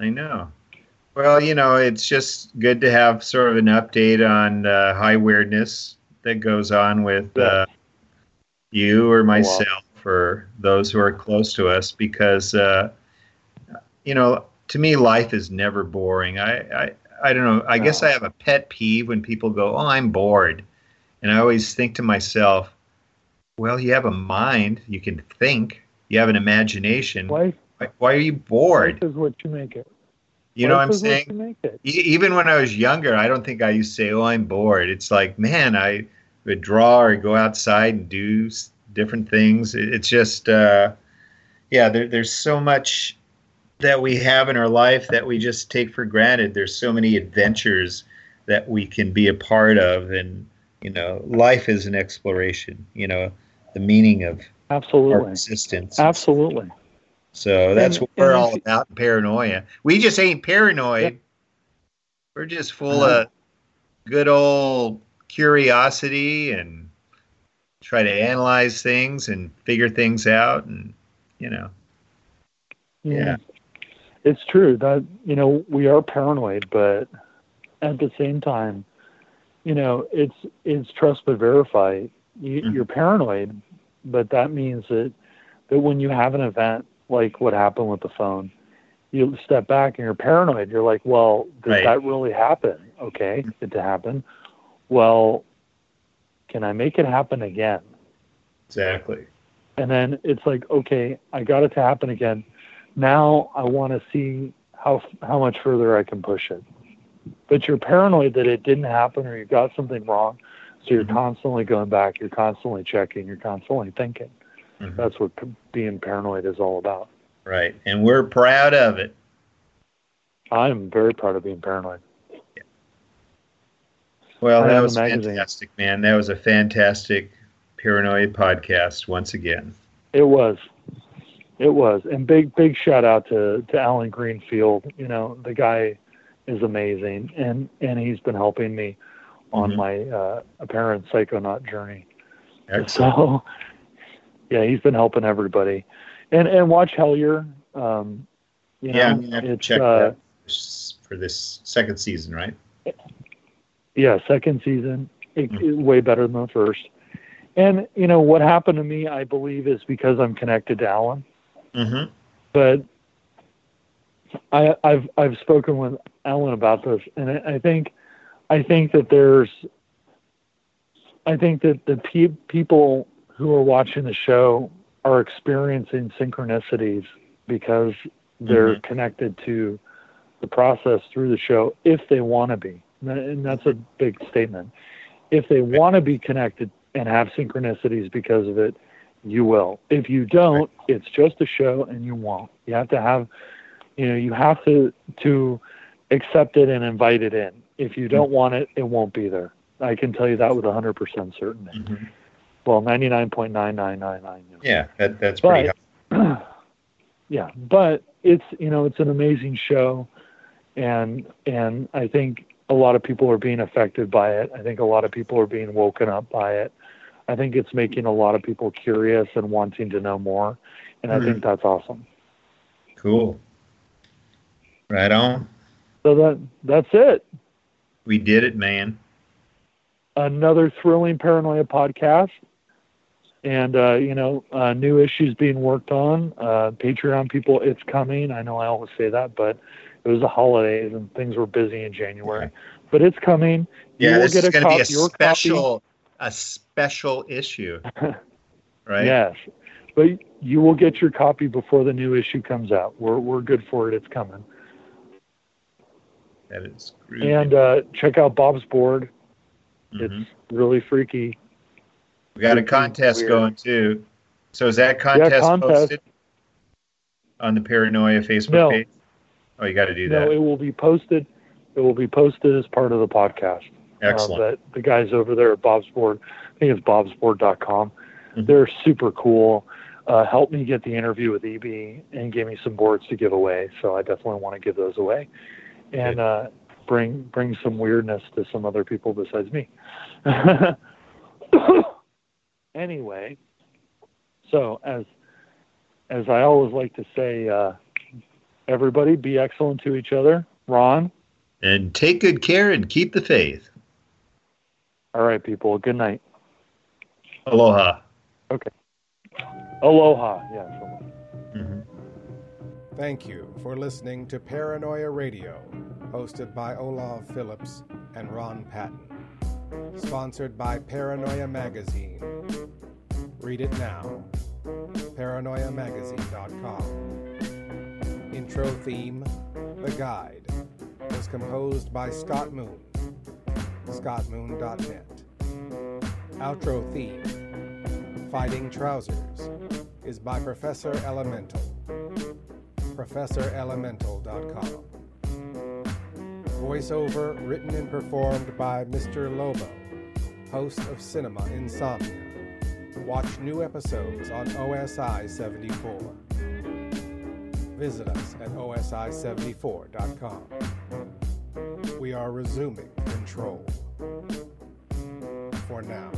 I know. Well, you know, it's just good to have sort of an update on uh, high weirdness that goes on with uh, you or myself. For those who are close to us, because uh, you know, to me, life is never boring. I, I, I don't know. I no. guess I have a pet peeve when people go, "Oh, I'm bored," and I always think to myself, "Well, you have a mind. You can think. You have an imagination. Life, why, why are you bored? Life is what you make it. You life know what I'm saying? What you make it. E- even when I was younger, I don't think I used to say, "Oh, I'm bored." It's like, man, I would draw or go outside and do different things. It's just, uh, yeah, there, there's so much that we have in our life that we just take for granted. There's so many adventures that we can be a part of. And, you know, life is an exploration, you know, the meaning of Absolutely. our existence. Absolutely. So that's and, what we're all about in Paranoia. We just ain't paranoid. Yeah. We're just full uh-huh. of good old curiosity and try to analyze things and figure things out, and you know, yeah. yeah, it's true that, you know, we are paranoid, but at the same time, you know, it's it's trust but verify. You, mm-hmm. You're paranoid, but that means that that when you have an event like what happened with the phone, you step back and you're paranoid. You're like, well, did right. that really happen? Okay, mm-hmm. Did it happen? Well, can I make it happen again? Exactly. And then it's like, okay, I got it to happen again. Now I want to see how how much further I can push it. But you're paranoid that it didn't happen or you got something wrong. So you're mm-hmm. constantly going back, you're constantly checking, you're constantly thinking. Mm-hmm. That's what being paranoid is all about. Right. And we're proud of it. I'm very proud of being paranoid. Yeah. Well, that was fantastic, man. That was a fantastic Paranoia podcast once again. It was. It was. And big, big shout out to, to Alan Greenfield. You know, the guy is amazing. And, and he's been helping me on mm-hmm. my uh, apparent psychonaut journey. Excellent. So, yeah, he's been helping everybody. And and watch Hellier. Um, you know, yeah, I'm going to have to check uh, that for this second season, right? Yeah, second season. It, mm-hmm. it, way better than the first. And, you know, what happened to me, I believe, is because I'm connected to Alan. Mm-hmm. But I, I've I've spoken with Alan about this, and I, I think I think that there's I think that the pe- people who are watching the show are experiencing synchronicities because they're mm-hmm. connected to the process through the show if they want to be. And that's a big statement. If they want to be connected and have synchronicities because of it, you will. If you don't, it's just a show and you won't. You have to have, you know, you have to, to accept it and invite it in. If you don't mm-hmm. want it, it won't be there. I can tell you that with one hundred percent certainty. Mm-hmm. Well, ninety-nine point nine nine nine nine. You know. Yeah, that, that's pretty high. Yeah, but it's, you know, it's an amazing show. And and I think a lot of people are being affected by it. I think a lot of people are being woken up by it. I think it's making a lot of people curious and wanting to know more. And mm-hmm. I think that's awesome. Cool. Right on. So that that's it. We did it, man. Another thrilling Paranoia podcast. And, uh, you know, uh, new issues being worked on. Uh, Patreon people, it's coming. I know I always say that, but it was the holidays and things were busy in January. Okay. But it's coming. Yeah, this is going to be a special, a special issue, right? Yes. But you will get your copy before the new issue comes out. We're we're good for it. It's coming. That is great. And uh, check out Bob's Board. It's mm-hmm. really freaky. We got a contest weird. going too. So is that contest, yeah, contest posted on the Paranoia Facebook no. page? Oh, you got to do no, that. No, it will be posted. It will be posted as part of the podcast. Excellent. Uh, that the guys over there at Bob's Board, I think it's bobs board dot com. Mm-hmm. They're super cool. Uh, helped me get the interview with E B and gave me some boards to give away. So I definitely want to give those away. And uh, bring bring some weirdness to some other people besides me. Anyway, so as as I always like to say, uh, everybody be excellent to each other. Ron? And take good care and keep the faith. All right, people. Good night. Aloha. Okay. Aloha. Yeah. Aloha. Mm-hmm. Thank you for listening to Paranoia Radio, hosted by Olav Phillips and Ron Patton. Sponsored by Paranoia Magazine. Read it now. paranoia magazine dot com. Intro theme, The Guide, was composed by Scott Moon. scott moon dot net. Outro theme, Fighting Trousers, is by Professor Elemental. professor elemental dot com. Voiceover written and performed by Mister Lobo, host of Cinema Insomnia. Watch new episodes on O S I seventy-four. Visit us at O S I seventy-four dot com. We are resuming control. For now.